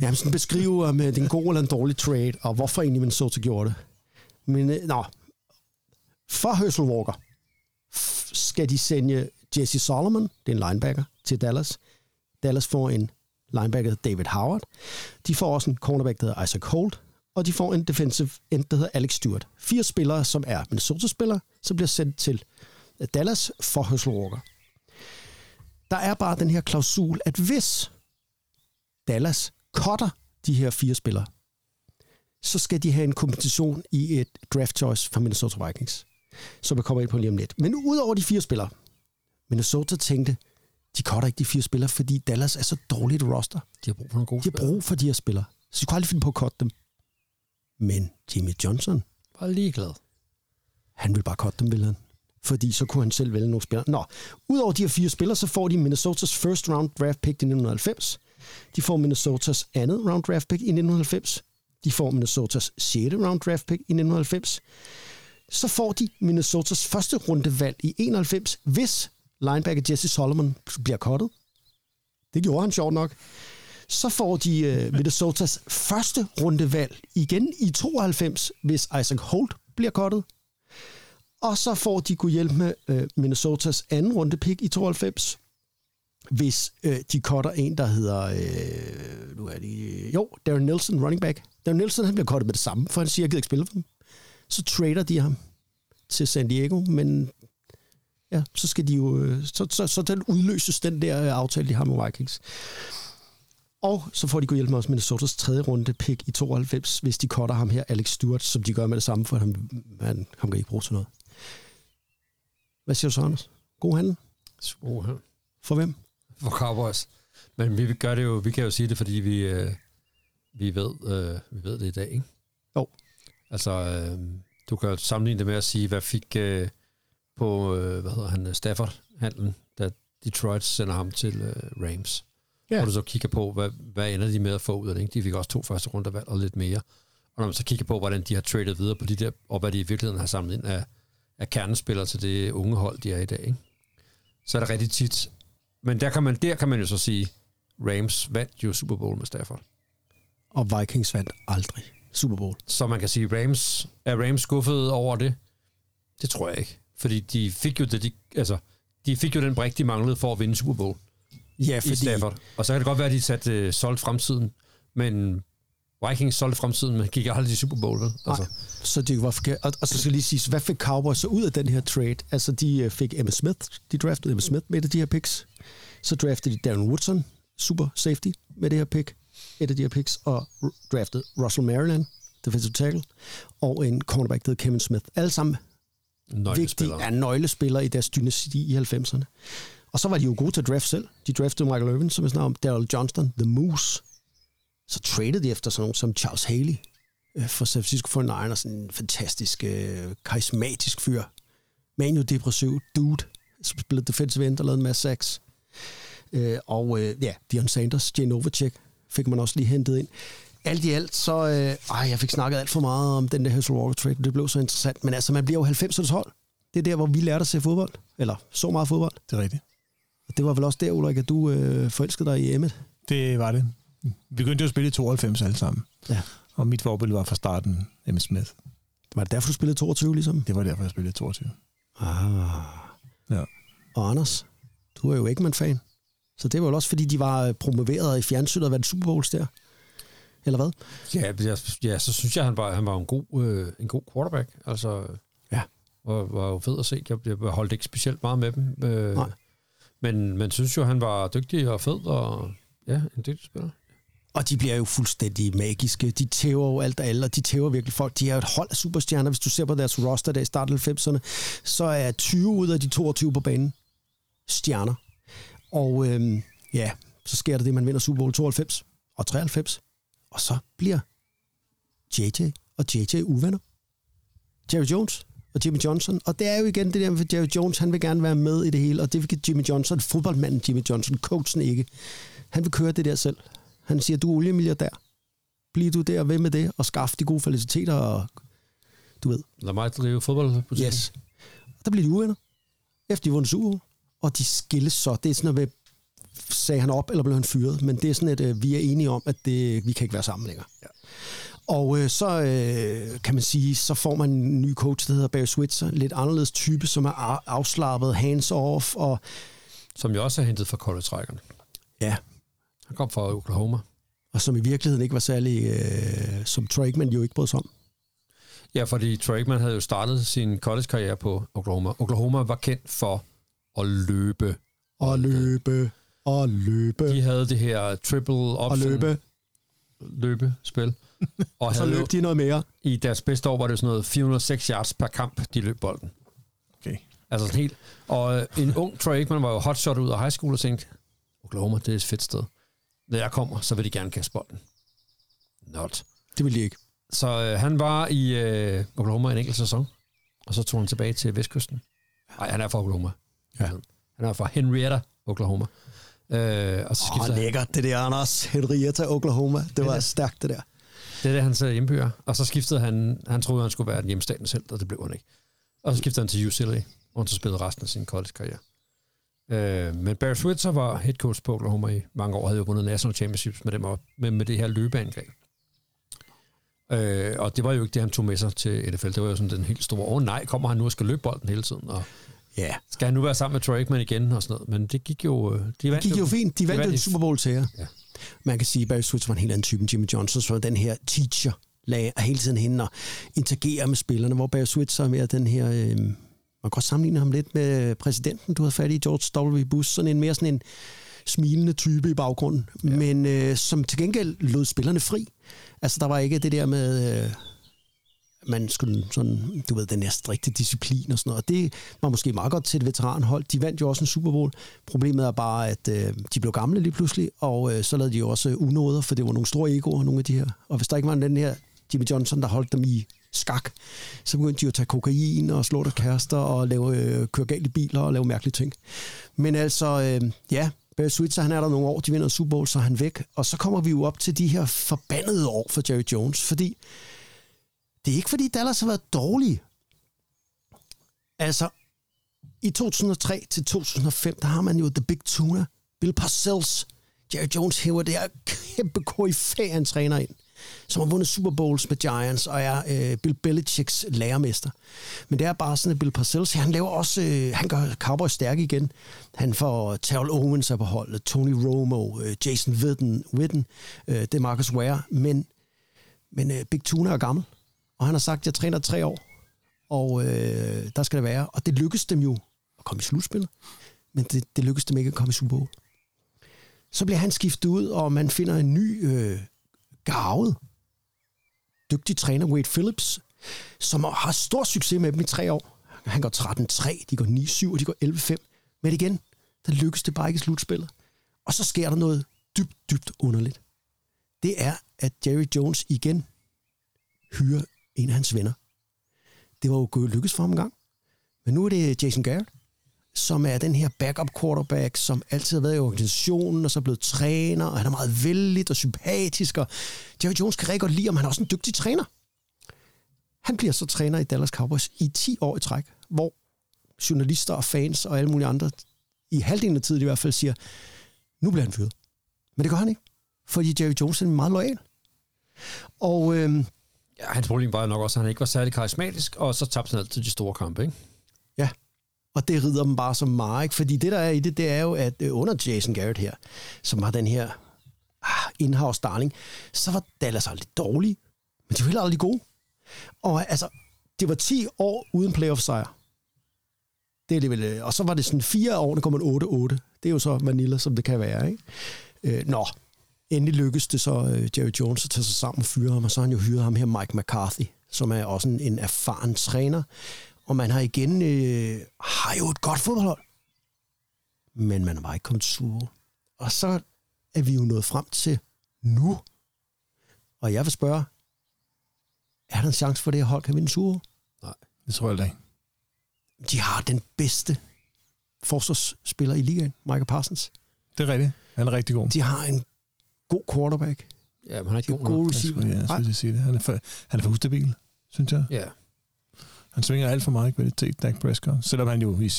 Jamen, sådan beskriver med den gode eller en dårlig trade, og hvorfor egentlig Minnesota gjorde det. Men, for Herschel Walker skal de sende Jesse Solomon, det er en linebacker, til Dallas. Dallas får en linebacker, David Howard. De får også en cornerback, der hedder Isaac Holt. Og og de får en defensive end, der hedder Alex Stewart. 4 spillere, som er Minnesota-spillere, som bliver sendt til Dallas for Herschel Walker. Der er bare den her klausul, at hvis Dallas cutter de her 4 spillere, så skal de have en kompensation i et draft choice fra Minnesota Vikings, som jeg kommer ind på lige om lidt. Men udover de 4 spillere, Minnesota tænkte, de cutter ikke de 4 spillere, fordi Dallas er så dårligt roster. De har brug for nogle gode spillere. De har brug for de her spillere. Så de kunne aldrig finde på at cutte dem. Men Jimmy Johnson var ligeglad. Han ville bare cutte dem, ville han. Fordi så kunne han selv vælge nogle spillere. Nå, udover de her 4 spillere, så får de Minnesotas first round draft pick i 1990. De får Minnesotas andet round draft pick i 1990. De får Minnesotas 6. round draft pick i 1990. Så får de Minnesotas første rundevalg i 91, hvis linebacker Jesse Solomon bliver cuttet. Det gjorde han sjovt nok. Så får de Minnesotas første rundevalg igen i 92, hvis Isaac Holt bliver cuttet. Og så får de kunne hjælpe med Minnesotas anden rundepick i 92, hvis de cutter en, der hedder... Darren Nelson, running back. Darren Nelson, han bliver cuttet med det samme, for han siger, jeg gider ikke spille for dem. Så trader de ham til San Diego, men ja, så skal de jo... Så den udløses den der aftale, de har med Vikings. Og så får de kunne hjælpe med også Minnesotas tredje runde pick i 92, hvis de cutter ham her, Alex Stewart, som de gør med det samme, for han kan ikke bruge til noget. Hvad siger du så, Anders? God handel? God handel. For hvem? For Cowboys. Men vi gør det jo, vi kan jo sige det, fordi vi ved det i dag, ikke? Jo. Altså, du kan jo sammenligne det med at sige, hvad fik på, Stafford-handlen, da Detroit sender ham til Rams. Ja. Hvor du så kigger på, hvad ender de med at få ud af det, ikke? De fik også 2 første rundevalg og lidt mere. Og når man så kigger på, hvordan de har tradet videre på de der, og hvad de i virkeligheden har samlet ind af kernespillere til det unge hold, de er i dag, ikke? Så er det rigtig tit. Men der kan man jo så sige, Rams vandt jo Super Bowl med Stafford. Og Vikings vandt aldrig Super Bowl. Så man kan sige, er Rams skuffede over det? Det tror jeg ikke. Fordi de fik jo den brik, de manglede for at vinde Super Bowl. Ja, fordi... i Stafford. Og så kan det godt være, at de satte solgt fremtiden, men Vikings solgte fremtiden, men gik aldrig i Super Bowl. Altså. Nej, så det var forkert. Og så skal lige sige, hvad fik Cowboys så ud af den her trade? Altså, de fik Emmitt Smith. De draftede Emmitt Smith med de her picks. Så draftede de Darren Woodson, super safety, med det her pick. Et af de her picks, og draftede Russell Maryland, defensive tackle, og en cornerback, der hed Kevin Smith. Alle sammen vigtige er nøglespillere i deres dynasti i 90'erne. Og så var de jo gode til at draft selv. De draftede Michael Irvin, som jeg snakker om, Darryl Johnston, The Moose. Så tradede de efter sådan nogen som Charles Haley fra San Francisco 49ers, sådan en fantastisk, karismatisk fyr. Manio-depressiv dude, som spillede defensive end og lavede en masse sacks. Deion Sanders, Jane Novacek fik man også lige hentet ind. Alt i alt, så... jeg fik snakket alt for meget om den der Herschel Walker-trade, det blev så interessant. Men altså, man bliver jo 90'ernes hold. Det er der, hvor vi lærte at se fodbold. Eller så meget fodbold. Det er rigtigt. Og det var vel også der, Ulrik, at du forelskede dig i Emmet? Det var det. Vi begyndte jo at spille i 92 alle sammen. Ja. Og mit forbillede var fra starten Emmitt Smith. Var det derfor, du spillede 22 ligesom? Det var derfor, jeg spillede 22. Ah. Ja. Og Anders, du er jo Aikman-fan. Så det var jo også, fordi de var promoveret i fjernsynet og var en Super Bowls der. Eller hvad? Ja, så synes jeg, han var en god quarterback. Altså, ja. Og var jo fed at se. Jeg holdt ikke specielt meget med dem. Men man synes jo, han var dygtig og fed og ja, en dygtig spiller. Og de bliver jo fuldstændig magiske. De tæver jo alt og alle, og de tæver virkelig folk. De er jo et hold af superstjerner. Hvis du ser på deres roster der i starten af 90'erne, så er 20 ud af de 22 på banen stjerner. Og så sker det, man vinder Super Bowl 92 og 93. Og så bliver JJ uvenner. Jerry Jones og Jimmy Johnson. Og det er jo igen det der med, Jerry Jones, han vil gerne være med i det hele. Og det vil Jimmy Johnson, fodboldmanden Jimmy Johnson, coachen ikke. Han vil køre det der selv. Han siger, du er oliemilliardær. Bliv du der, ved med det, og skaff de gode faciliteter, og du ved. Lad mig drive fodbold. Yes. Og der bliver de uvenner, efter de vundet Super Bowl. Og de skilles så. Det er sådan noget med, sagde han op, eller blev han fyret? Men det er sådan, at vi er enige om, at det, vi kan ikke være sammen længere. Ja. Og kan man sige, så får man en ny coach, der hedder Barry Switzer. Lidt anderledes type, som er afslappet, hands-off. Og som jo også er hentet fra kolde trækkerne. Ja. Han kom fra Oklahoma. og som i virkeligheden ikke var særlig, som Troy Aikman jo ikke brød sig om. Ja, fordi Troy Aikman havde jo startet sin college-karriere på Oklahoma. Oklahoma var kendt for at løbe. Og løbe, og løbe. De havde det her triple option. Og løbe. Løbespil. Og så løb de noget mere. I deres bedste år var det sådan noget 406 yards per kamp, de løb bolden. Okay. Altså sådan helt. Og en ung Troy Aikman var jo hotshot ud af high school og tænkte, Oklahoma, det er et fedt sted. Når jeg kommer, så vil de gerne kaste bolden. Not. Det vil de ikke. Så han var i Oklahoma en enkelt sæson, og så tog han tilbage til Vestkysten. Nej, han er fra Oklahoma. Ja. Han er fra Henrietta, Oklahoma. Og så lækkert det der, Anders. Henrietta, Oklahoma. Det var stærkt, det der. Det er det, han sagde hjembyer. Og så skiftede han, han troede, han skulle være hjemstaten selv, og det blev han ikke. Og så skiftede han til UCLA, og så spillede resten af sin college-karriere. Men Barry Switzer var head coach på Oklahoma i mange år, havde jo vundet national championships med dem op, med det her løbeangreb. Og det var jo ikke det, han tog med sig til NFL. Det var jo sådan den helt store, nej, kommer han nu og skal løbe bolden hele tiden? Og yeah. Skal han nu være sammen med Troy Aikman igen? Og sådan noget. Men det gik jo... Det gik jo fint. De vandt en Super Bowl til jer. Ja. Man kan sige, at Barry Switzer var en helt anden type end Jimmy Johnson, så var den her teacher, lagde hele tiden hende og interagerer med spillerne, hvor Barry Switzer er mere den her... man kan godt sammenligne ham lidt med præsidenten, du havde fat i, George W. Bush, sådan en mere sådan en smilende type i baggrunden, ja. Men som til gengæld lod spillerne fri. Altså, der var ikke det der med, man skulle sådan, du ved, den her strikte disciplin og sådan noget. Det var måske meget godt til et veteranhold. De vandt jo også en Super Bowl. Problemet er bare, at de blev gamle lige pludselig, og så lavede de jo også unåder, for det var nogle store egoer, nogle af de her. Og hvis der ikke var den her Jimmy Johnson, der holdt dem i skak, så begyndte de at tage kokain og slå deres kærester og lave køre galt i biler og lave mærkelige ting. Men altså, ja, Barry Switzer, han er der nogle år, de vinder en Super Bowl, så er han væk. Og så kommer vi jo op til de her forbandede år for Jerry Jones, fordi det er ikke fordi Dallas har været dårlige. Altså, i 2003 til 2005, der har man jo The Big Tuna, Bill Parcells. Jerry Jones hæver det her kæmpe koryfæren træner ind, som har vundet Super Bowls med Giants og er Bill Belichicks lærermester. Men det er bare sådan, at Bill Parcells, han laver også, han gør Cowboys stærke igen. Han får Terrell Owens af på holdet, Tony Romo, Jason Witten, det er Marcus Ware, men Big Tuna er gammel, og han har sagt, at jeg træner 3 år, og der skal det være. Og det lykkedes dem jo at komme i slutspillet, men det lykkedes dem ikke at komme i Super Bowl. Så bliver han skiftet ud, og man finder en ny... garvet, dygtig træner Wade Phillips, som har stor succes med dem i 3 år. Han går 13-3, de går 9-7, og de går 11-5. Men igen, der lykkes det bare ikke i slutspillet. Og så sker der noget dybt, dybt underligt. Det er, at Jerry Jones igen hyrer en af hans venner. Det var jo lykkes for ham en gang. Men nu er det Jason Garrett, som er den her backup quarterback, som altid har været i organisationen, og så er blevet træner, og han er meget vældig og sympatisk, og Jerry Jones kan rigtig godt lide, om han er også en dygtig træner. Han bliver så træner i Dallas Cowboys i 10 år i træk, hvor journalister og fans og alle mulige andre, i halvdelen af tiden i hvert fald, siger, nu bliver han fyret. Men det gør han ikke, fordi Jerry Jones er meget lojal. Og ja, hans problem var nok også, at han ikke var særlig karismatisk, og så tabte han altid de store kampe, ikke? Ja. Og det rider dem bare så meget, ikke? Fordi det, der er i det, det er jo, at under Jason Garrett her, som var den her in-house darling, så var Dallas aldrig dårlige, men de var heller aldrig gode. Og altså, det var 10 år uden playoff-sejr. Det er det vel. Og så var det sådan 4 år, der kom en 8-8. Det er jo så vanilla, som det kan være, ikke? Endelig lykkedes det så Jerry Jones at tage sig sammen og fyre ham, og så har han jo hyret ham her, Mike McCarthy, som er også en erfaren træner. Og man har igen har jo et godt fodboldhold. Men man var ikke kommet sure. Og så er vi jo nået frem til nu. Og jeg vil spørge, er der en chance for det her hold kan vinde sure? Nej, det tror jeg da ikke. De har den bedste forsvarsspiller i ligaen, Michael Parsons. Det er rigtigt. Han er rigtig god. De har en god quarterback. Ja, men han er ikke god receiver. Ja, jeg synes, jeg det. Han er for ustabil, synes jeg. Ja. Han svinger alt for meget kvalitet, Dak Prescott, selvom han jo i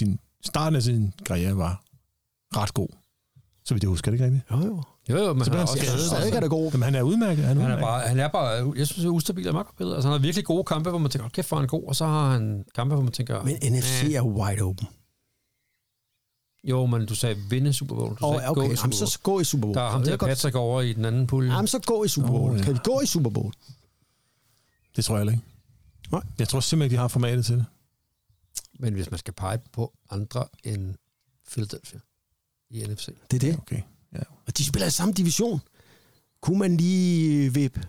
starten af sin karriere var ret god. Så vidt jeg husker, det ikke rigtigt? Jo, men så han er også god. Men han er udmærket. Han er bare, jeg synes, det er ustabil og makkerbilleder. Altså, han har virkelig gode kampe, hvor man tænker, kæft, hvor er han god, og så har han kampe, hvor man tænker... Men NFC er wide open. Jo, men du sagde vinde Super Bowl. Du sagde okay, gå i Super Bowl. Så gå i Super Bowl. Der er ham til Patrick over i den anden pulje. Jamen, så gå i Super Bowl. Kan vi gå i Super Bowl? Det tror jeg ikke. Nej. Jeg tror simpelthen ikke, de har formatet til det. Men hvis man skal pege på andre end Philadelphia i NFC. Det er det. Okay. Ja. Og de spiller i samme division. Kunne man lige vippe?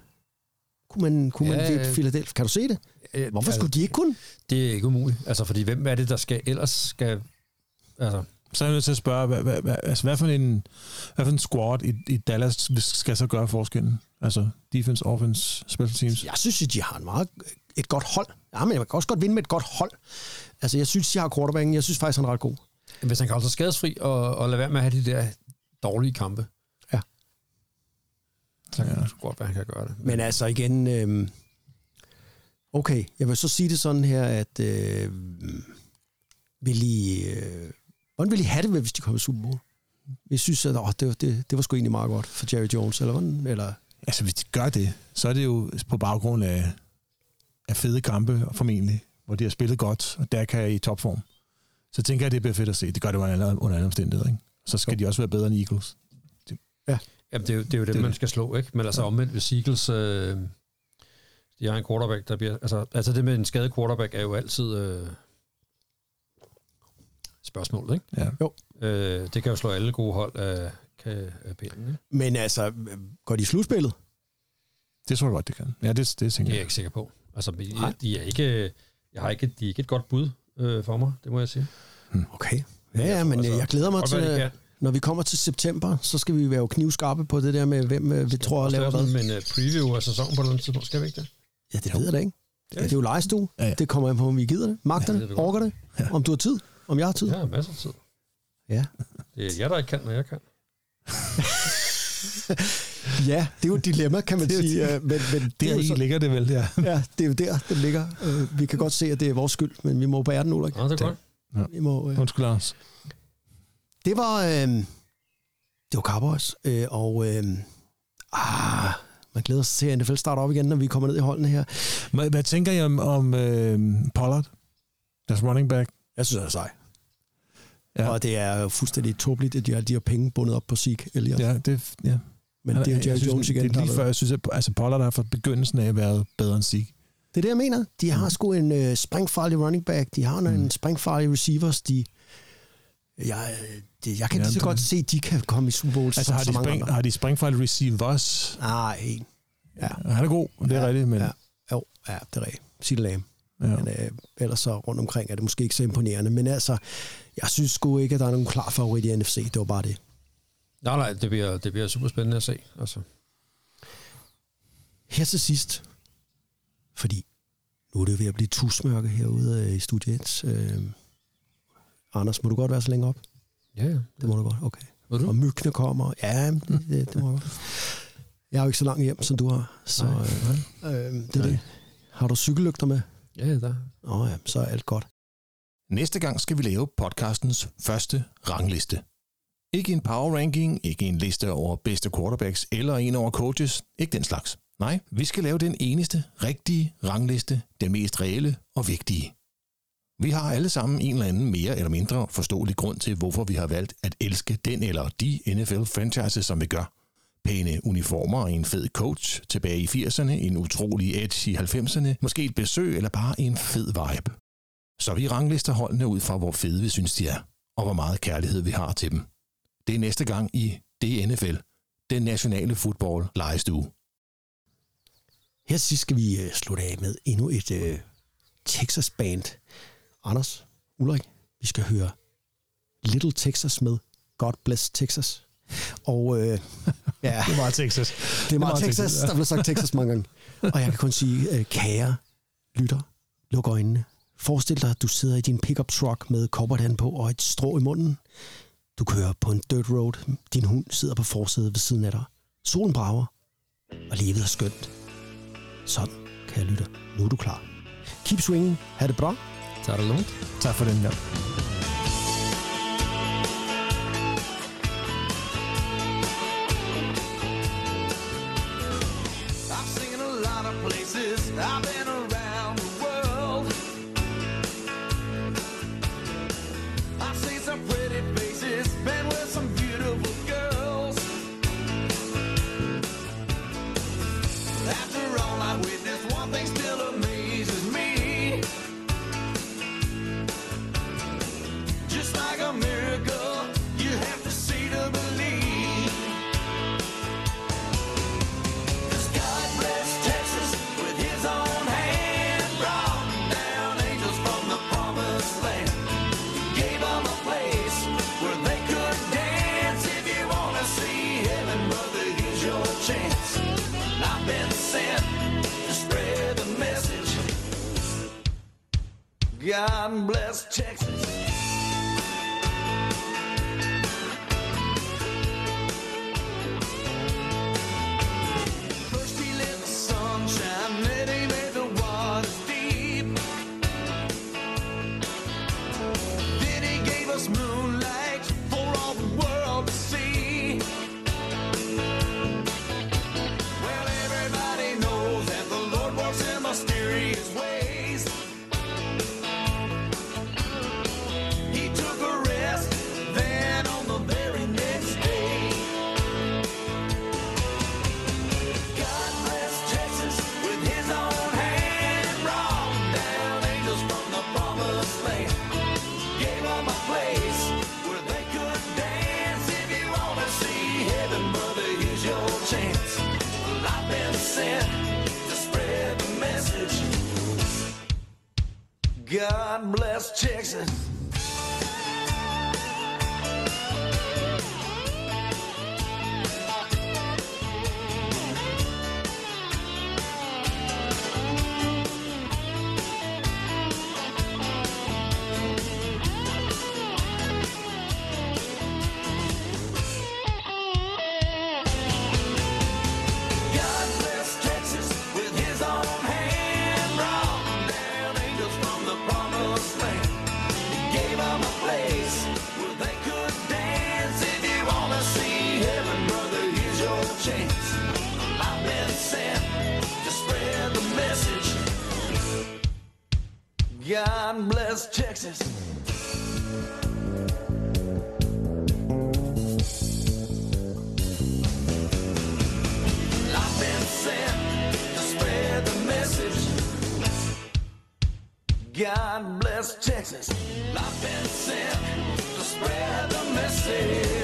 Kunne man vippe Philadelphia? Kan du se det? Hvorfor skulle de ikke kunne? Det er ikke umuligt. Altså, fordi hvem er det, der skal ellers skal... Altså. Så er jeg nødt til at spørge, hvad for en squad i Dallas skal så gøre forskellen? Altså defense, offense, special teams? Jeg synes, at de har et godt hold. Ja, men jeg kan også godt vinde med et godt hold. Altså, jeg synes, de har quarterbacken. Jeg synes faktisk, han er ret god. Hvis han kan holde sig skadesfri og lade være med at have de der dårlige kampe. Ja. Så kan jeg også godt, hvad han kan gøre det. Men altså igen... okay, jeg vil så sige det sådan her, at... hvordan ville I have det med, hvis de kom i Super Bowl? Jeg synes, at det var sgu egentlig meget godt for Jerry Jones, eller hvordan? Eller? Altså, hvis de gør det, så er det jo på baggrund af fede kampe, formentlig, hvor de har spillet godt, og der kan i topform. Så tænker jeg, at det bliver fedt at se. Det gør det under alle omstændigheder, ikke? Så skal de også være bedre end Eagles. Jamen, det er jo det, man skal slå, ikke? Men altså omvendt, hvis Eagles... de har en quarterback, der bliver... Altså det med en skadet quarterback er jo altid... spørgsmålet, ikke? Ja. Jo. Det kan jo slå alle gode hold af pælen. Men altså, går de i slutspillet? Det tror jeg godt, det kan. Ja, det tænker jeg. Det er jeg ikke sikker på. Altså, de er ikke et godt bud for mig, det må jeg sige. Okay. Ja, men jeg glæder mig til, når vi kommer til september, så skal vi være knivskarpe på det der med, hvem vi tror at lave hvad. Men preview af sæsonen på noget tidspunkt, skal vi ikke det? Ja, det ved jeg da ikke. Det er jo legestue. Ja. Det kommer an på, om vi gider det. Magter det, orker det, om du har tid. Om jeg har tid? Jeg har masser af tid. Ja. Det er jeg, der ikke kan, når jeg kan. Ja, det er jo et dilemma, kan man sige. Men det er jo så... ligger det vel, ja. Ja, det er jo der, det ligger. Vi kan godt se, at det er vores skyld, men vi må bære den, Ulrik. Ja, det er godt. Ja. Vi må, undskyld, Lars. Det var Cowboys, man glæder sig til, at NFL starter op igen, når vi kommer ned i holdene her. Hvad tænker I om Pollard? Deres running back? Jeg synes, det er sej. Ja. Og det er fuldstændig tåbeligt, at de har de her penge bundet op på Zeke Elliott. Ja, det... Ja. Men det er jo Jerry Jones igen. Det er lige før, jeg synes, at Pollard har fra begyndelsen af været bedre end Zeke. Det er det, jeg mener. De har sgu en springfarlig running back. De har en springfarlig receivers. Jeg kan lige så godt se, at de kan komme i Super Bowl. Altså, har de springfarlige receivers? Nej, en. Ja. Han er god, det er rigtigt. Men... Ja. Jo, ja, det er rigtigt. Sig det lame. Ja. Men ellers så rundt omkring er det måske ikke så imponerende. Men altså, jeg synes sgu ikke, at der er nogen klar favorit i NFC. Det var bare det. Nej, det bliver super spændende at se. Altså. Her til sidst, fordi nu er det ved at blive tusmørke herude i studiet. Anders, må du godt være så længe op? Ja, det må du godt. Okay. Du? Og myggene kommer. Ja, det må jeg godt. Jeg er jo ikke så langt hjem, som du har. Så det. Har du cykellygter med? Ja, der. Ja, så er alt godt. Næste gang skal vi lave podcastens første rangliste. Ikke en power ranking, ikke en liste over bedste quarterbacks eller en over coaches, ikke den slags. Nej, vi skal lave den eneste rigtige rangliste, den mest reelle og vigtige. Vi har alle sammen en eller anden mere eller mindre forståelig grund til, hvorfor vi har valgt at elske den eller de NFL-franchises, som vi gør. Pæne uniformer, en fed coach tilbage i 80'erne, en utrolig edge i 90'erne, måske et besøg eller bare en fed vibe. Så vi ranglister holdene ud fra, hvor fede vi synes de er, og hvor meget kærlighed vi har til dem. Det er næste gang i DNFL, den nationale football legestue. Her sidst skal vi slutte af med endnu et Texas-band. Anders, Ulrik, vi skal høre Little Texas med God Bless Texas. Og ja, det var Texas. Det var Texas, der blev sagt Texas mange gange. Og jeg kan kun sige, kære lytter, luk øjnene. Forestil dig, at du sidder i din pickup truck med cowboyhatten på og et strå i munden. Du kører på en dirt road. Din hund sidder på forsædet ved siden af dig. Solen brager, og livet er skønt. Sådan, kære lytter, nu er du klar. Keep swinging. Ha' det bra. Tak for det. Tak for den her. I've been around the world. I've seen some pretty faces. God bless Texas. God bless Texas. God bless Texas. I've been sent to spread the message. God bless Texas. I've been sent to spread the message.